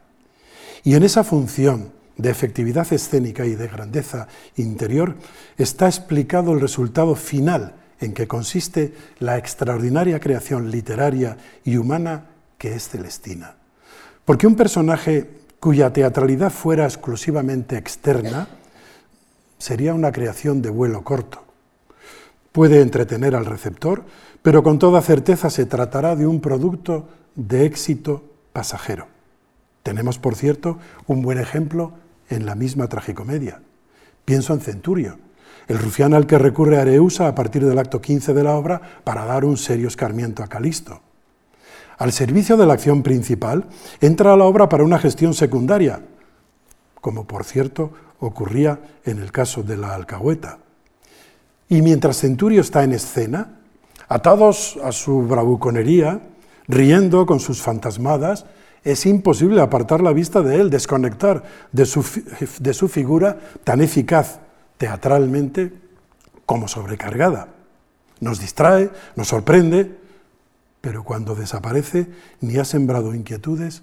Y en esa función de efectividad escénica y de grandeza interior está explicado el resultado final en que consiste la extraordinaria creación literaria y humana que es Celestina. Porque un personaje cuya teatralidad fuera exclusivamente externa sería una creación de vuelo corto. Puede entretener al receptor, pero con toda certeza se tratará de un producto de éxito pasajero. Tenemos, por cierto, un buen ejemplo en la misma tragicomedia. Pienso en Centurio, el rufián al que recurre Areusa a partir del acto quince de la obra para dar un serio escarmiento a Calisto. Al servicio de la acción principal, entra a la obra para una gestión secundaria, como por cierto ocurría en el caso de la alcahueta. Y mientras Centurio está en escena, atados a su bravuconería, riendo con sus fantasmadas, es imposible apartar la vista de él, desconectar de su, de su figura tan eficaz teatralmente como sobrecargada. Nos distrae, nos sorprende, pero cuando desaparece ni ha sembrado inquietudes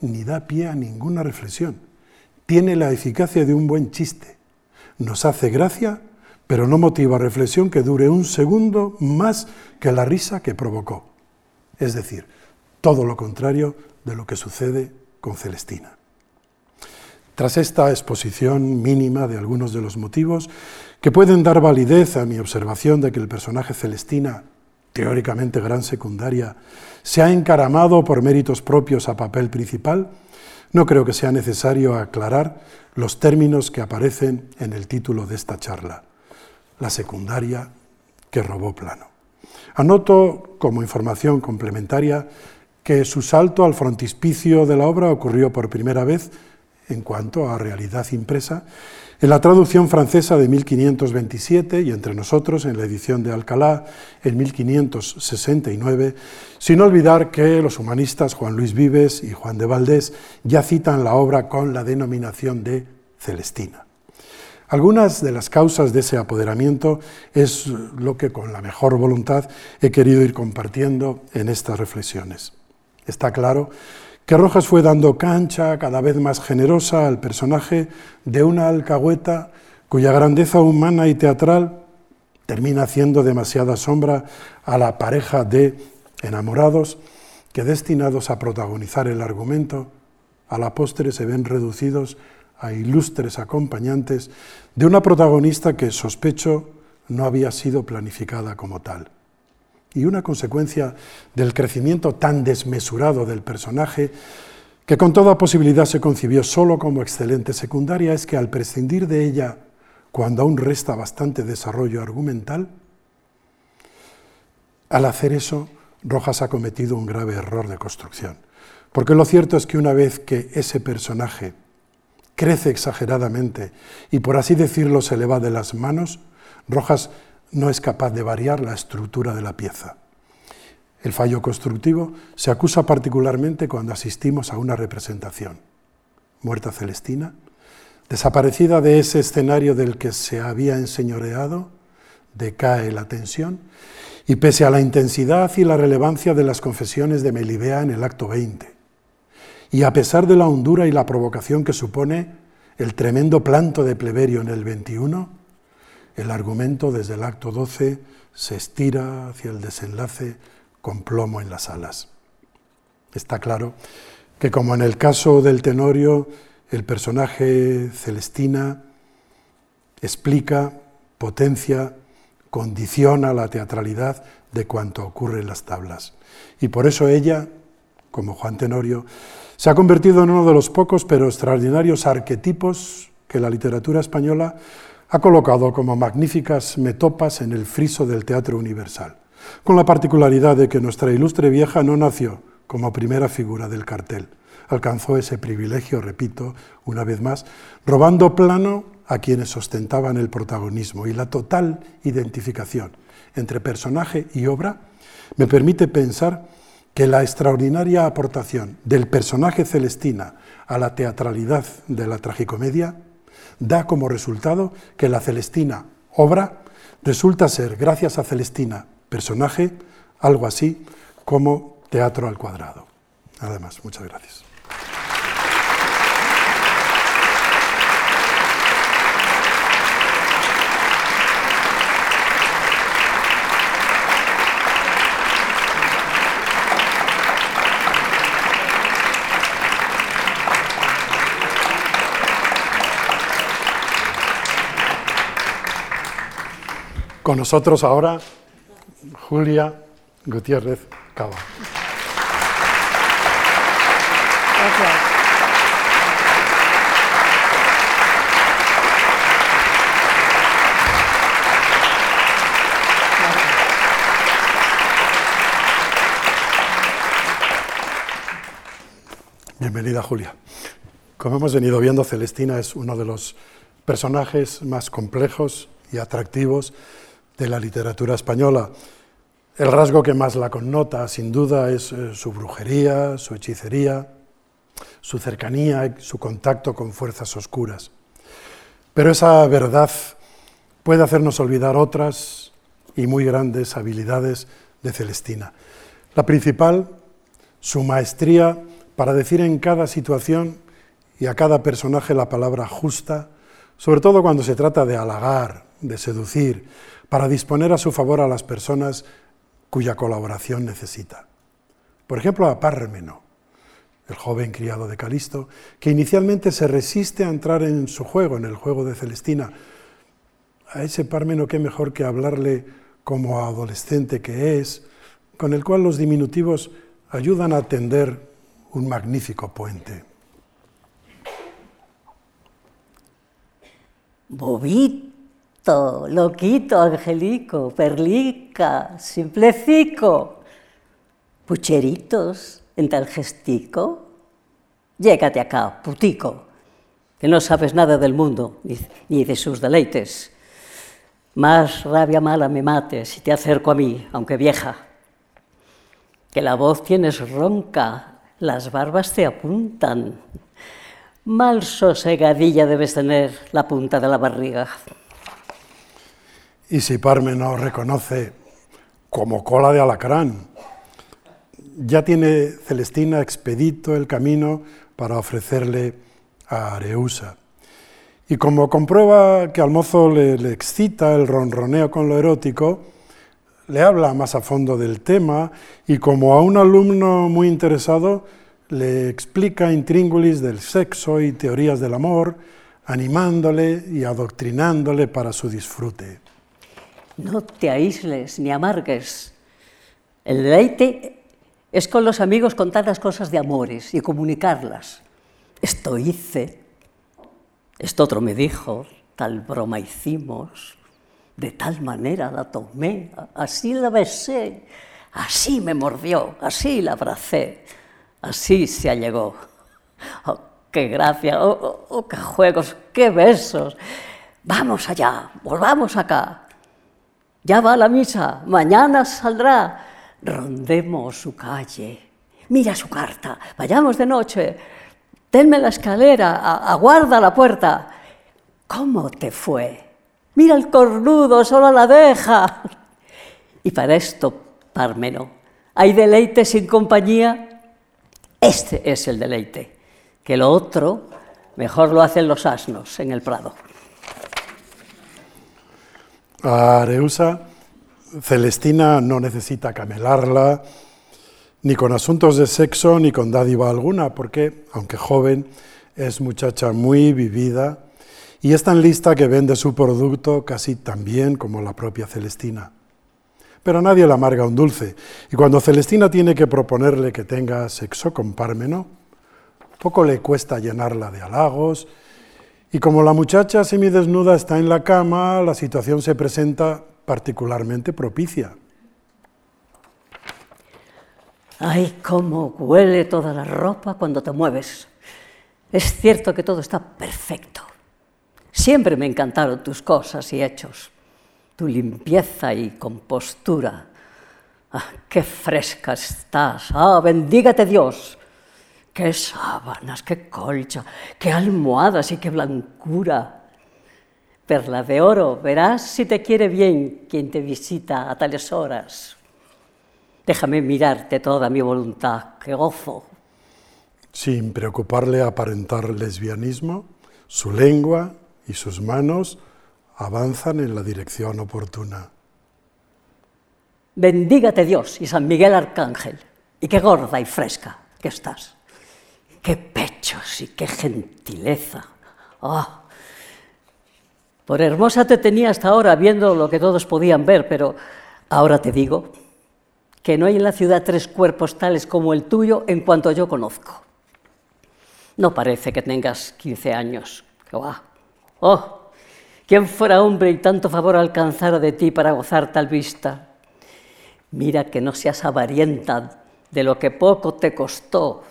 ni da pie a ninguna reflexión. Tiene la eficacia de un buen chiste. Nos hace gracia, pero no motiva reflexión que dure un segundo más que la risa que provocó. Es decir, todo lo contrario de lo que sucede con Celestina. Tras esta exposición mínima de algunos de los motivos que pueden dar validez a mi observación de que el personaje Celestina, teóricamente gran secundaria, se ha encaramado por méritos propios a papel principal, no creo que sea necesario aclarar los términos que aparecen en el título de esta charla, la secundaria que robó plano. Anoto como información complementaria que su salto al frontispicio de la obra ocurrió por primera vez en cuanto a realidad impresa, en la traducción francesa de mil quinientos veintisiete y entre nosotros en la edición de Alcalá en mil quinientos sesenta y nueve, sin olvidar que los humanistas Juan Luis Vives y Juan de Valdés ya citan la obra con la denominación de Celestina. Algunas de las causas de ese apoderamiento es lo que con la mejor voluntad he querido ir compartiendo en estas reflexiones. Está claro que Rojas fue dando cancha cada vez más generosa al personaje de una alcahueta cuya grandeza humana y teatral termina haciendo demasiada sombra a la pareja de enamorados que, destinados a protagonizar el argumento, a la postre se ven reducidos a ilustres acompañantes de una protagonista que, sospecho, no había sido planificada como tal. Y una consecuencia del crecimiento tan desmesurado del personaje, que con toda posibilidad se concibió solo como excelente secundaria, es que al prescindir de ella, cuando aún resta bastante desarrollo argumental, Al hacer eso, Rojas ha cometido un grave error de construcción, porque lo cierto es que una vez que ese personaje crece exageradamente y, por así decirlo, se le va de las manos, Rojas no es capaz de variar la estructura de la pieza. El fallo constructivo se acusa particularmente cuando asistimos a una representación. Muerta Celestina, desaparecida de ese escenario del que se había enseñoreado, decae la tensión, y pese a la intensidad y la relevancia de las confesiones de Melibea en el acto veinte, y a pesar de la hondura y la provocación que supone el tremendo planto de Pleberio en el veintiuno, el argumento desde el acto doce se estira hacia el desenlace con plomo en las alas. Está claro que, como en el caso del Tenorio, el personaje Celestina explica, potencia, condiciona la teatralidad de cuanto ocurre en las tablas. Y por eso ella, como Juan Tenorio, se ha convertido en uno de los pocos pero extraordinarios arquetipos que la literatura española ha colocado como magníficas metopas en el friso del teatro universal, con la particularidad de que nuestra ilustre vieja no nació como primera figura del cartel. Alcanzó ese privilegio, repito, una vez más, robando plano a quienes ostentaban el protagonismo, y la total identificación entre personaje y obra me permite pensar que la extraordinaria aportación del personaje Celestina a la teatralidad de la tragicomedia da como resultado que la Celestina obra resulta ser, gracias a Celestina personaje, algo así como teatro al cuadrado. Nada más, muchas gracias. Con nosotros ahora Julia Gutiérrez Caba. Gracias. Bienvenida, Julia. Como hemos venido viendo, Celestina es uno de los personajes más complejos y atractivos de la literatura española. El rasgo que más la connota, sin duda, es eh, su brujería, su hechicería, su cercanía, su contacto con fuerzas oscuras. Pero esa verdad puede hacernos olvidar otras y muy grandes habilidades de Celestina. La principal, su maestría para decir en cada situación y a cada personaje la palabra justa, sobre todo cuando se trata de halagar, de seducir, para disponer a su favor a las personas cuya colaboración necesita. Por ejemplo, a Pármeno, el joven criado de Calisto, que inicialmente se resiste a entrar en su juego, en el juego de Celestina. A ese Pármeno, qué mejor que hablarle como adolescente que es, con el cual los diminutivos ayudan a tender un magnífico puente. Bobit. Loquito, angelico, perlica, simplecico, pucheritos, entalgestico, llégate acá, putico, que no sabes nada del mundo ni de sus deleites. Más rabia mala me mates si te acerco a mí, aunque vieja, que la voz tienes ronca, las barbas te apuntan, mal sosegadilla debes tener la punta de la barriga. Y si Pármeno reconoce como cola de alacrán, ya tiene Celestina expedito el camino para ofrecerle a Areusa. Y como comprueba que al mozo le, le excita el ronroneo con lo erótico, le habla más a fondo del tema y, como a un alumno muy interesado, le explica intríngulis del sexo y teorías del amor, animándole y adoctrinándole para su disfrute. No te aísles ni amargues. El deleite es con los amigos contar las cosas de amores y comunicarlas. Esto hice, esto otro me dijo, tal broma hicimos, de tal manera la tomé, así la besé, así me mordió, así la abracé, así se allegó. ¡Oh, qué gracia! ¡Oh, oh, qué juegos! ¡Qué besos! Vamos allá, volvamos acá. Ya va la misa, mañana saldrá. Rondemos su calle. Mira su carta, vayamos de noche. Tenme la escalera, aguarda la puerta. ¿Cómo te fue? Mira el cornudo, solo la deja. Y para esto, Pármeno, ¿hay deleite sin compañía? Este es el deleite, que lo otro mejor lo hacen los asnos en el prado. A Areusa, Celestina no necesita camelarla, ni con asuntos de sexo, ni con dádiva alguna, porque, aunque joven, es muchacha muy vivida y es tan lista que vende su producto casi tan bien como la propia Celestina. Pero a nadie le amarga un dulce, y cuando Celestina tiene que proponerle que tenga sexo con Pármeno, poco le cuesta llenarla de halagos. Y como la muchacha semidesnuda está en la cama, la situación se presenta particularmente propicia. ¡Ay, cómo huele toda la ropa cuando te mueves! Es cierto que todo está perfecto. Siempre me encantaron tus cosas y hechos, tu limpieza y compostura. ¡Ah, qué fresca estás! ¡Ah, bendígate Dios! ¡Qué sábanas, qué colcha, qué almohadas y qué blancura! Perla de oro, verás si te quiere bien quien te visita a tales horas. Déjame mirarte toda mi voluntad, qué gozo. Sin preocuparle aparentar lesbianismo, su lengua y sus manos avanzan en la dirección oportuna. Bendígate Dios y San Miguel Arcángel, y qué gorda y fresca que estás. ¡Qué pechos y qué gentileza! ¡Ah! Por hermosa te tenía hasta ahora, viendo lo que todos podían ver, pero ahora te digo que no hay en la ciudad tres cuerpos tales como el tuyo en cuanto yo conozco. No parece que tengas quince años. ¡Ah! ¡Oh! ¿Quién fuera hombre y tanto favor alcanzara de ti para gozar tal vista? Mira que no seas avarienta de lo que poco te costó.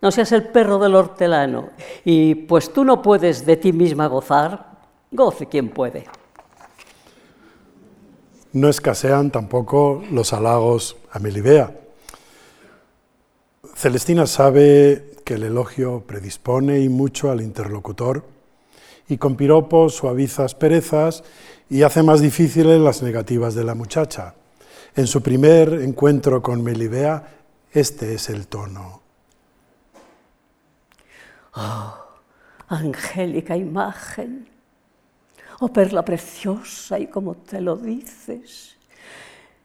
No seas el perro del hortelano, y pues tú no puedes de ti misma gozar, goce quien puede. No escasean tampoco los halagos a Melibea. Celestina sabe que el elogio predispone y mucho al interlocutor, y con piropos suaviza asperezas y hace más difíciles las negativas de la muchacha. En su primer encuentro con Melibea, este es el tono. ¡Oh, angélica imagen! ¡Oh, perla preciosa, y como te lo dices!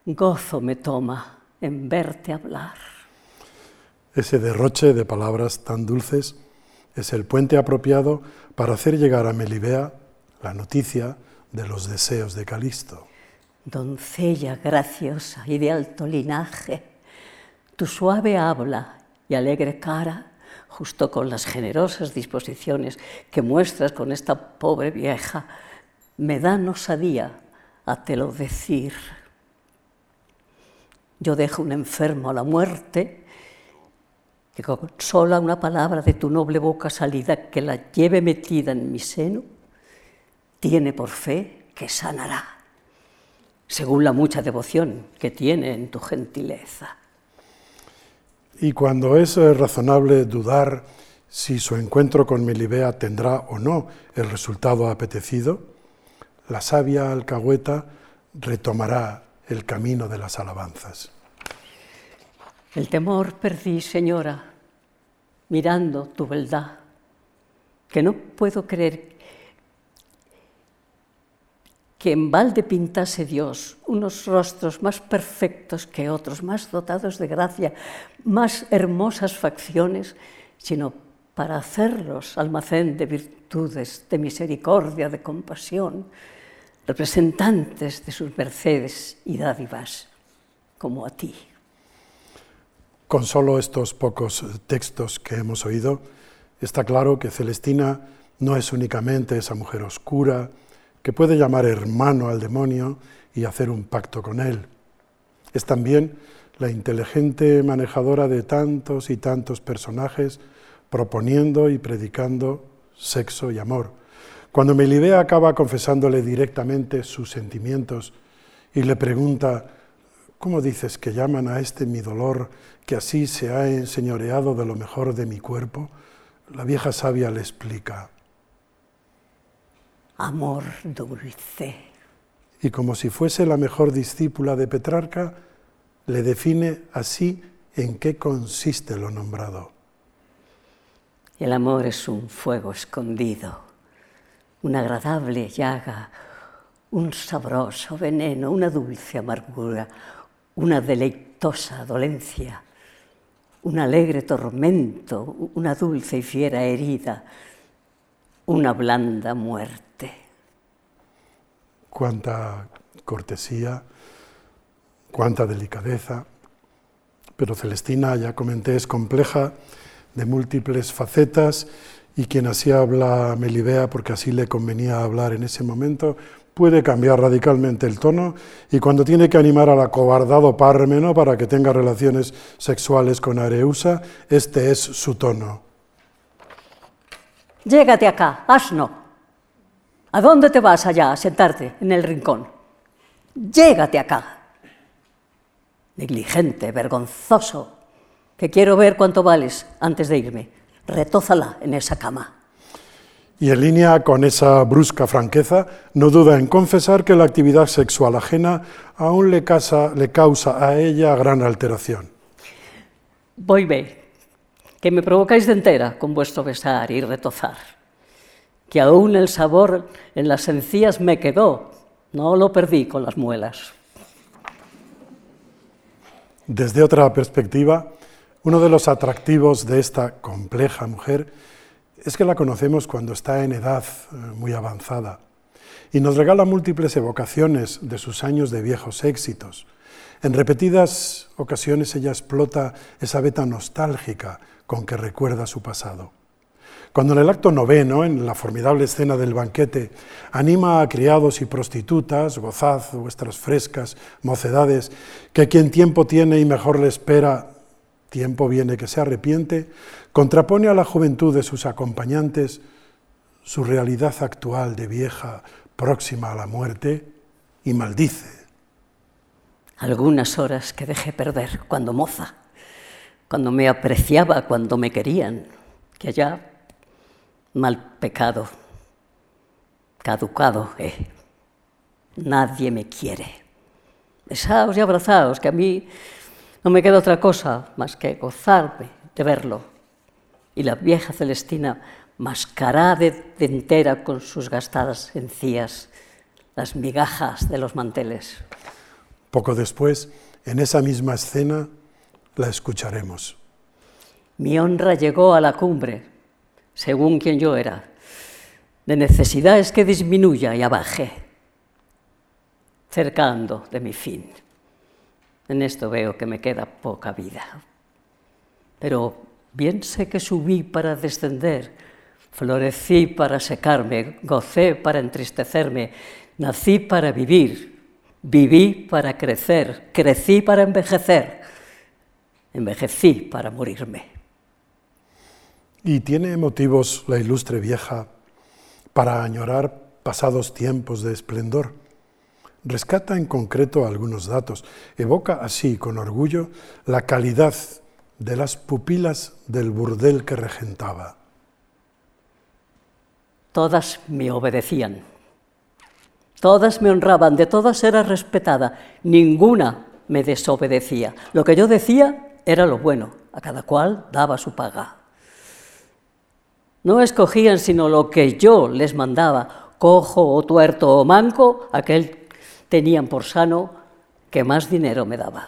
Gozo me toma en verte hablar. Ese derroche de palabras tan dulces es el puente apropiado para hacer llegar a Melibea la noticia de los deseos de Calisto. Doncella graciosa y de alto linaje, tu suave habla y alegre cara, justo con las generosas disposiciones que muestras con esta pobre vieja, me dan osadía a te lo decir. Yo dejo un enfermo a la muerte, que con sola una palabra de tu noble boca salida que la lleve metida en mi seno, tiene por fe que sanará, según la mucha devoción que tiene en tu gentileza. Y cuando es razonable dudar si su encuentro con Melibea tendrá o no el resultado apetecido, la sabia alcahueta retomará el camino de las alabanzas. El temor perdí, señora, mirando tu beldad, que no puedo creer que en balde pintase Dios unos rostros más perfectos que otros, más dotados de gracia, más hermosas facciones, sino para hacerlos almacén de virtudes, de misericordia, de compasión, representantes de sus mercedes y dádivas, como a ti. Con solo estos pocos textos que hemos oído, está claro que Celestina no es únicamente esa mujer oscura, que puede llamar hermano al demonio y hacer un pacto con él. Es también la inteligente manejadora de tantos y tantos personajes, proponiendo y predicando sexo y amor. Cuando Melibea acaba confesándole directamente sus sentimientos y le pregunta: ¿cómo dices que llaman a este mi dolor, que así se ha enseñoreado de lo mejor de mi cuerpo? La vieja sabia le explica: amor dulce. Y como si fuese la mejor discípula de Petrarca, le define así en qué consiste lo nombrado. El amor es un fuego escondido, una agradable llaga, un sabroso veneno, una dulce amargura, una deleitosa dolencia, un alegre tormento, una dulce y fiera herida, una blanda muerte. Cuánta cortesía, cuánta delicadeza, pero Celestina, ya comenté, es compleja, de múltiples facetas, y quien así habla a Melibea, porque así le convenía hablar en ese momento, puede cambiar radicalmente el tono, y cuando tiene que animar al acobardado Pármeno para que tenga relaciones sexuales con Areusa, este es su tono. Llégate acá, asno. ¿A dónde te vas allá a sentarte en el rincón? Llégate acá. Negligente, vergonzoso, que quiero ver cuánto vales antes de irme. Retózala en esa cama. Y en línea con esa brusca franqueza, no duda en confesar que la actividad sexual ajena aún le, casa, le causa a ella gran alteración. Voy, ve, que me provocáis de entera con vuestro besar y retozar, que aún el sabor en las encías me quedó, no lo perdí con las muelas. Desde otra perspectiva, uno de los atractivos de esta compleja mujer es que la conocemos cuando está en edad muy avanzada y nos regala múltiples evocaciones de sus años de viejos éxitos. En repetidas ocasiones ella explota esa veta nostálgica con que recuerda su pasado. Cuando en el acto noveno, en la formidable escena del banquete, anima a criados y prostitutas: gozad vuestras frescas mocedades, que quien tiempo tiene y mejor le espera, tiempo viene que se arrepiente, contrapone a la juventud de sus acompañantes su realidad actual de vieja próxima a la muerte y maldice: algunas horas que dejé perder cuando moza, cuando me apreciaba, cuando me querían, que allá mal pecado, caducado, eh. Nadie me quiere. Besaos y abrazaos, que a mí no me queda otra cosa más que gozarme de verlo. Y la vieja Celestina, mascarada de entera con sus gastadas encías, las migajas de los manteles. Poco después, en esa misma escena, la escucharemos. Mi honra llegó a la cumbre, según quien yo era. De necesidad es que disminuya y abaje, cercando de mi fin. En esto veo que me queda poca vida, pero bien sé que subí para descender, florecí para secarme, gocé para entristecerme, nací para vivir, viví para crecer, crecí para envejecer, envejecí para morirme. Y tiene motivos la ilustre vieja para añorar pasados tiempos de esplendor. Rescata en concreto algunos datos, evoca así con orgullo la calidad de las pupilas del burdel que regentaba. Todas me obedecían, todas me honraban, de todas era respetada, ninguna me desobedecía. Lo que yo decía era lo bueno, a cada cual daba su paga. No escogían sino lo que yo les mandaba, cojo o tuerto o manco, aquel tenían por sano que más dinero me daba.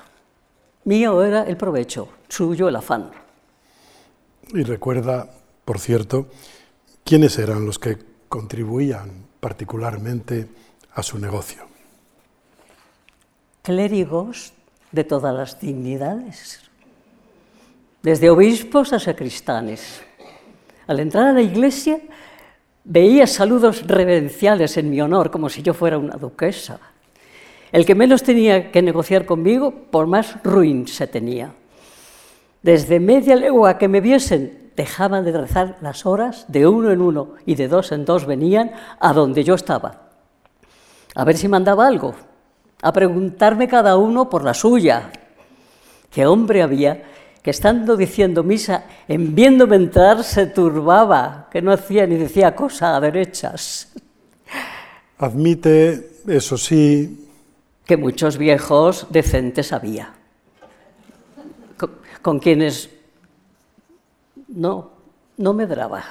Mío era el provecho, suyo el afán. Y recuerda, por cierto, quiénes eran los que contribuían particularmente a su negocio. Clérigos de todas las dignidades, desde obispos a sacristanes. Al entrar a la iglesia Veía saludos reverenciales en mi honor, como si yo fuera una duquesa. El que menos tenía que negociar conmigo, por más ruin se tenía. Desde media legua que me viesen, dejaban de rezar las horas, de uno en uno y de dos en dos venían a donde yo estaba. A ver si mandaba algo, a preguntarme cada uno por la suya. ¿Qué hombre había que estando diciendo misa, en viéndome entrar, se turbaba, que no hacía ni decía cosa a derechas? Admite, eso sí, que muchos viejos decentes había. Con, con quienes no, no medraba.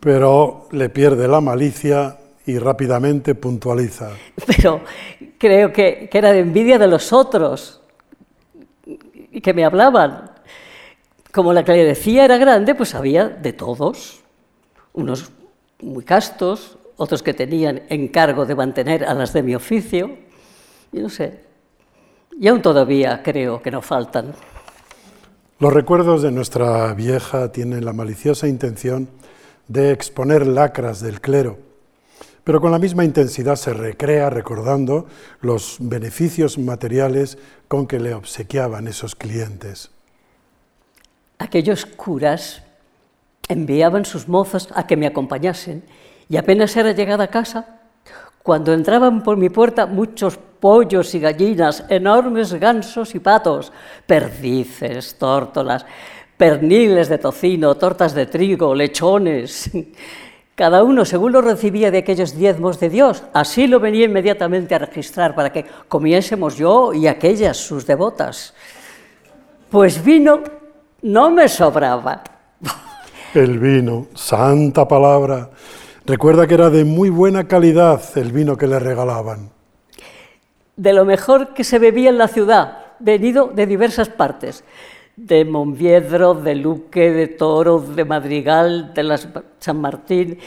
Pero le pierde la malicia y rápidamente puntualiza. Pero creo que, que era de envidia de los otros que me hablaban. Como la clerecía era grande, pues había de todos, unos muy castos, otros que tenían encargo de mantener a las de mi oficio, y no sé, y aún todavía creo que no faltan. Los recuerdos de nuestra vieja tienen la maliciosa intención de exponer lacras del clero, pero con la misma intensidad se recrea recordando los beneficios materiales con que le obsequiaban esos clientes. Aquellos curas enviaban sus mozos a que me acompañasen y apenas era llegada a casa, cuando entraban por mi puerta muchos pollos y gallinas, enormes gansos y patos, perdices, tórtolas, perniles de tocino, tortas de trigo, lechones. Cada uno, según lo recibía de aquellos diezmos de Dios, así lo venía inmediatamente a registrar para que comiésemos yo y aquellas sus devotas. Pues vino... no me sobraba. El vino, santa palabra. Recuerda que era de muy buena calidad el vino que le regalaban. De lo mejor que se bebía en la ciudad, venido de diversas partes. De Monviedro, de Luque, de Toro, de Madrigal, de las San Martín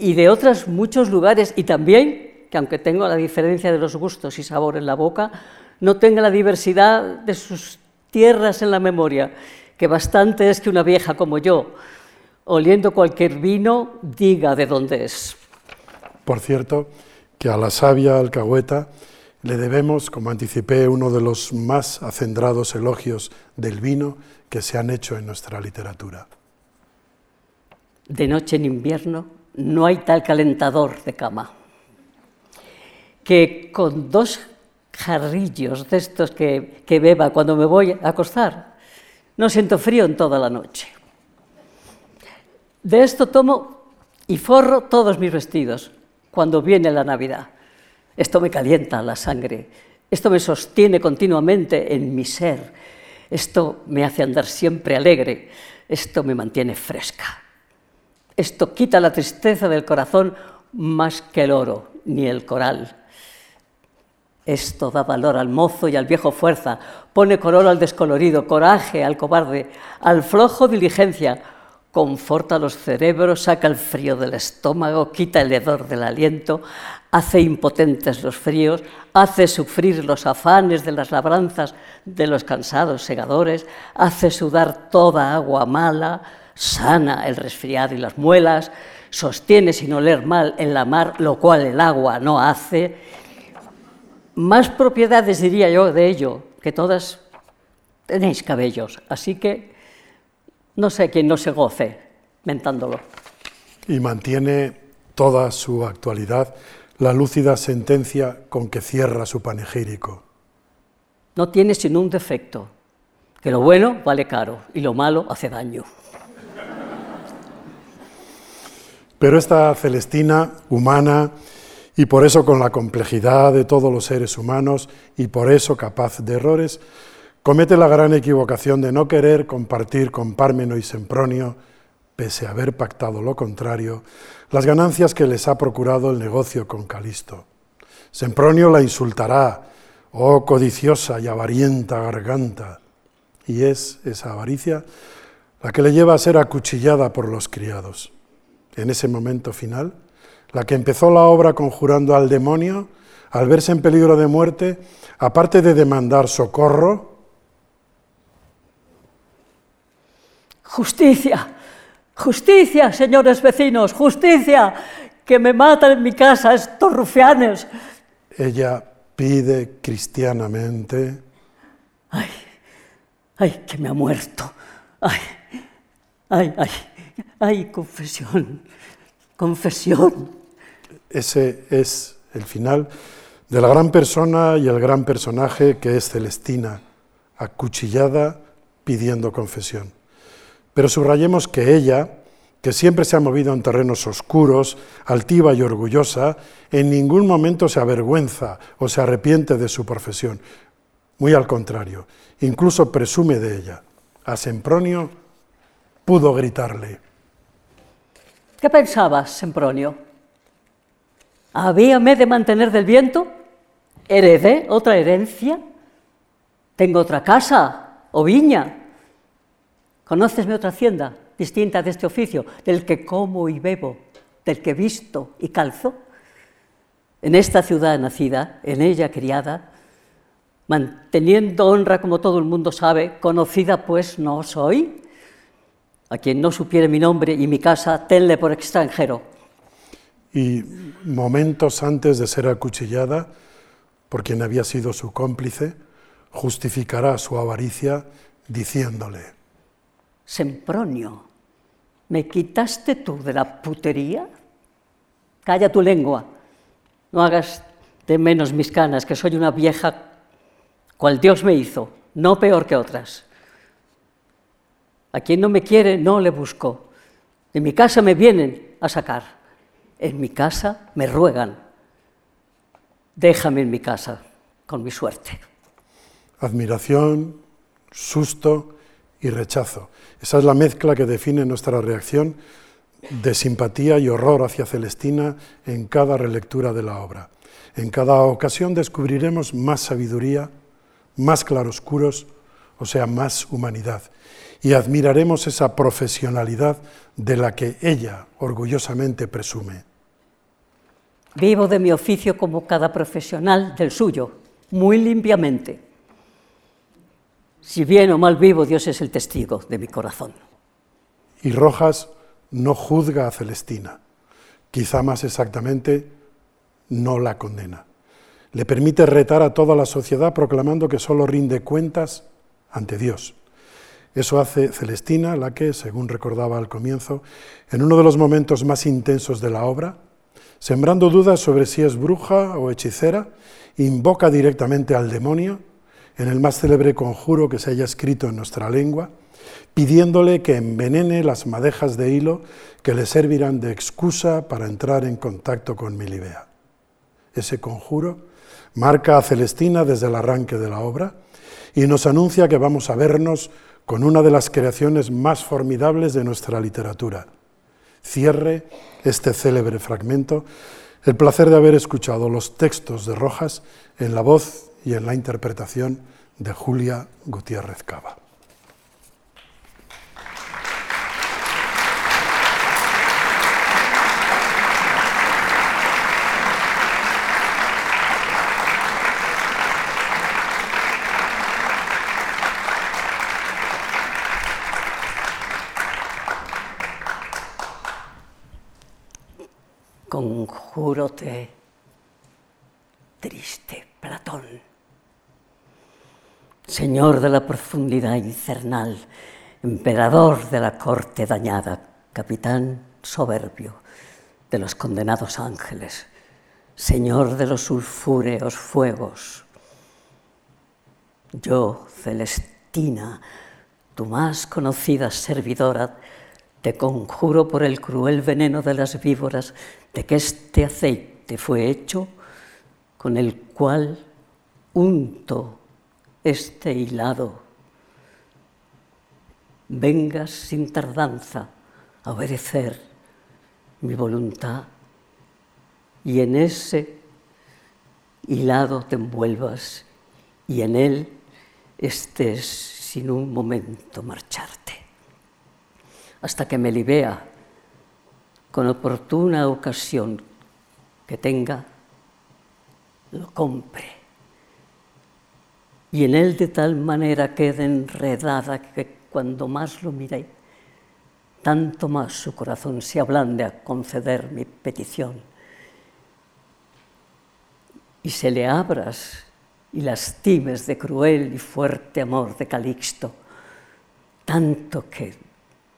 y de otros muchos lugares. Y también, que aunque tengo la diferencia de los gustos y sabor en la boca, no tenga la diversidad de sus tierras en la memoria, que bastante es que una vieja como yo, oliendo cualquier vino, diga de dónde es. Por cierto, que a la sabia alcahueta le debemos, como anticipé, uno de los más acendrados elogios del vino que se han hecho en nuestra literatura. De noche en invierno no hay tal calentador de cama que con dos jarrillos de estos que, que beba cuando me voy a acostar, no siento frío en toda la noche. De esto tomo y forro todos mis vestidos cuando viene la Navidad. Esto me calienta la sangre, esto me sostiene continuamente en mi ser, esto me hace andar siempre alegre, esto me mantiene fresca. Esto quita la tristeza del corazón más que el oro ni el coral. Esto da valor al mozo y al viejo fuerza, pone color al descolorido, coraje al cobarde, al flojo diligencia, conforta los cerebros, saca el frío del estómago, quita el hedor del aliento, hace impotentes los fríos, hace sufrir los afanes de las labranzas de los cansados segadores, hace sudar toda agua mala, sana el resfriado y las muelas, sostiene sin oler mal en la mar, lo cual el agua no hace. Más propiedades diría yo de ello, que todas tenéis cabellos, así que no sé quién no se goce mentándolo. Y mantiene toda su actualidad la lúcida sentencia con que cierra su panegírico. No tiene sino un defecto, que lo bueno vale caro y lo malo hace daño. Pero esta Celestina humana, y por eso con la complejidad de todos los seres humanos, y por eso capaz de errores, comete la gran equivocación de no querer compartir con Pármeno y Sempronio, pese a haber pactado lo contrario, las ganancias que les ha procurado el negocio con Calisto. Sempronio la insultará, oh codiciosa y avarienta garganta, y es esa avaricia la que le lleva a ser acuchillada por los criados. En ese momento final, la que empezó la obra conjurando al demonio, al verse en peligro de muerte, aparte de demandar socorro... Justicia, Justicia, señores vecinos, justicia, que me matan en mi casa estos rufianes. Ella pide cristianamente. Ay, ay, que me ha muerto. Ay, ay, ay, ay, confesión, confesión. Ese es el final de la gran persona y el gran personaje que es Celestina, acuchillada, pidiendo confesión. Pero subrayemos que ella, que siempre se ha movido en terrenos oscuros, altiva y orgullosa, en ningún momento se avergüenza o se arrepiente de su profesión. Muy al contrario, incluso presume de ella. A Sempronio pudo gritarle. ¿Qué pensabas, Sempronio? ¿Habíame de mantener del viento? ¿Heredé otra herencia? ¿Tengo otra casa o viña? ¿Conócesme otra hacienda distinta de este oficio, del que como y bebo, del que visto y calzo? En esta ciudad nacida, en ella criada, manteniendo honra como todo el mundo sabe, conocida pues no soy. A quien no supiere mi nombre y mi casa, tenle por extranjero. Y momentos antes de ser acuchillada, por quien había sido su cómplice, justificará su avaricia diciéndole: Sempronio, ¿me quitaste tú de la putería? Calla tu lengua, no hagas de menos mis canas, que soy una vieja cual Dios me hizo, no peor que otras. A quien no me quiere, no le busco. De mi casa me vienen a sacar, en mi casa me ruegan. Déjame en mi casa, con mi suerte. Admiración, susto y rechazo. Esa es la mezcla que define nuestra reacción de simpatía y horror hacia Celestina en cada relectura de la obra. En cada ocasión descubriremos más sabiduría, más claroscuros, o sea, más humanidad, y admiraremos esa profesionalidad de la que ella orgullosamente presume. Vivo de mi oficio como cada profesional del suyo, muy limpiamente. Si bien o mal vivo, Dios es el testigo de mi corazón. Y Rojas no juzga a Celestina, quizá más exactamente, no la condena. Le permite retar a toda la sociedad proclamando que solo rinde cuentas ante Dios. Eso hace Celestina, la que, según recordaba al comienzo, en uno de los momentos más intensos de la obra, sembrando dudas sobre si es bruja o hechicera, invoca directamente al demonio en el más célebre conjuro que se haya escrito en nuestra lengua, pidiéndole que envenene las madejas de hilo que le servirán de excusa para entrar en contacto con Melibea. Ese conjuro marca a Celestina desde el arranque de la obra y nos anuncia que vamos a vernos con una de las creaciones más formidables de nuestra literatura. Cierre este célebre fragmento el placer de haber escuchado los textos de Rojas en la voz y en la interpretación de Julia Gutiérrez Caba. Conjúrote, triste Platón, señor de la profundidad infernal, emperador de la corte dañada, capitán soberbio de los condenados ángeles, señor de los sulfúreos fuegos. Yo, Celestina, tu más conocida servidora, te conjuro por el cruel veneno de las víboras de que este aceite fue hecho, con el cual unto este hilado, vengas sin tardanza a obedecer mi voluntad y en ese hilado te envuelvas y en él estés sin un momento marcharte, hasta que Melibea, con oportuna ocasión que tenga, lo compre y en él de tal manera quede enredada que cuando más lo mire tanto más su corazón se ablande a conceder mi petición, y se le abras y lastimes de cruel y fuerte amor de Calixto, tanto que,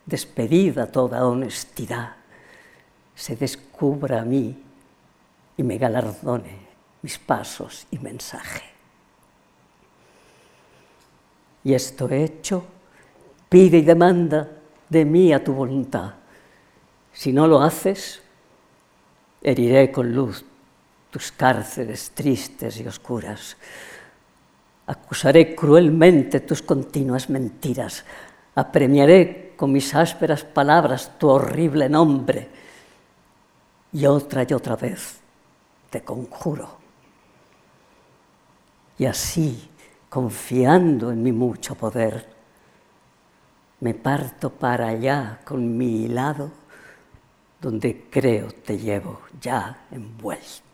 despedida toda honestidad, se descubra a mí y me galardone mis pasos y mensaje. Y esto hecho, pide y demanda de mí a tu voluntad. Si no lo haces, heriré con luz tus cárceles tristes y oscuras. Acusaré cruelmente tus continuas mentiras. Apremiaré con mis ásperas palabras tu horrible nombre. Y otra y otra vez te conjuro. Y así, confiando en mi mucho poder, me parto para allá con mi hilado, donde creo te llevo ya envuelto.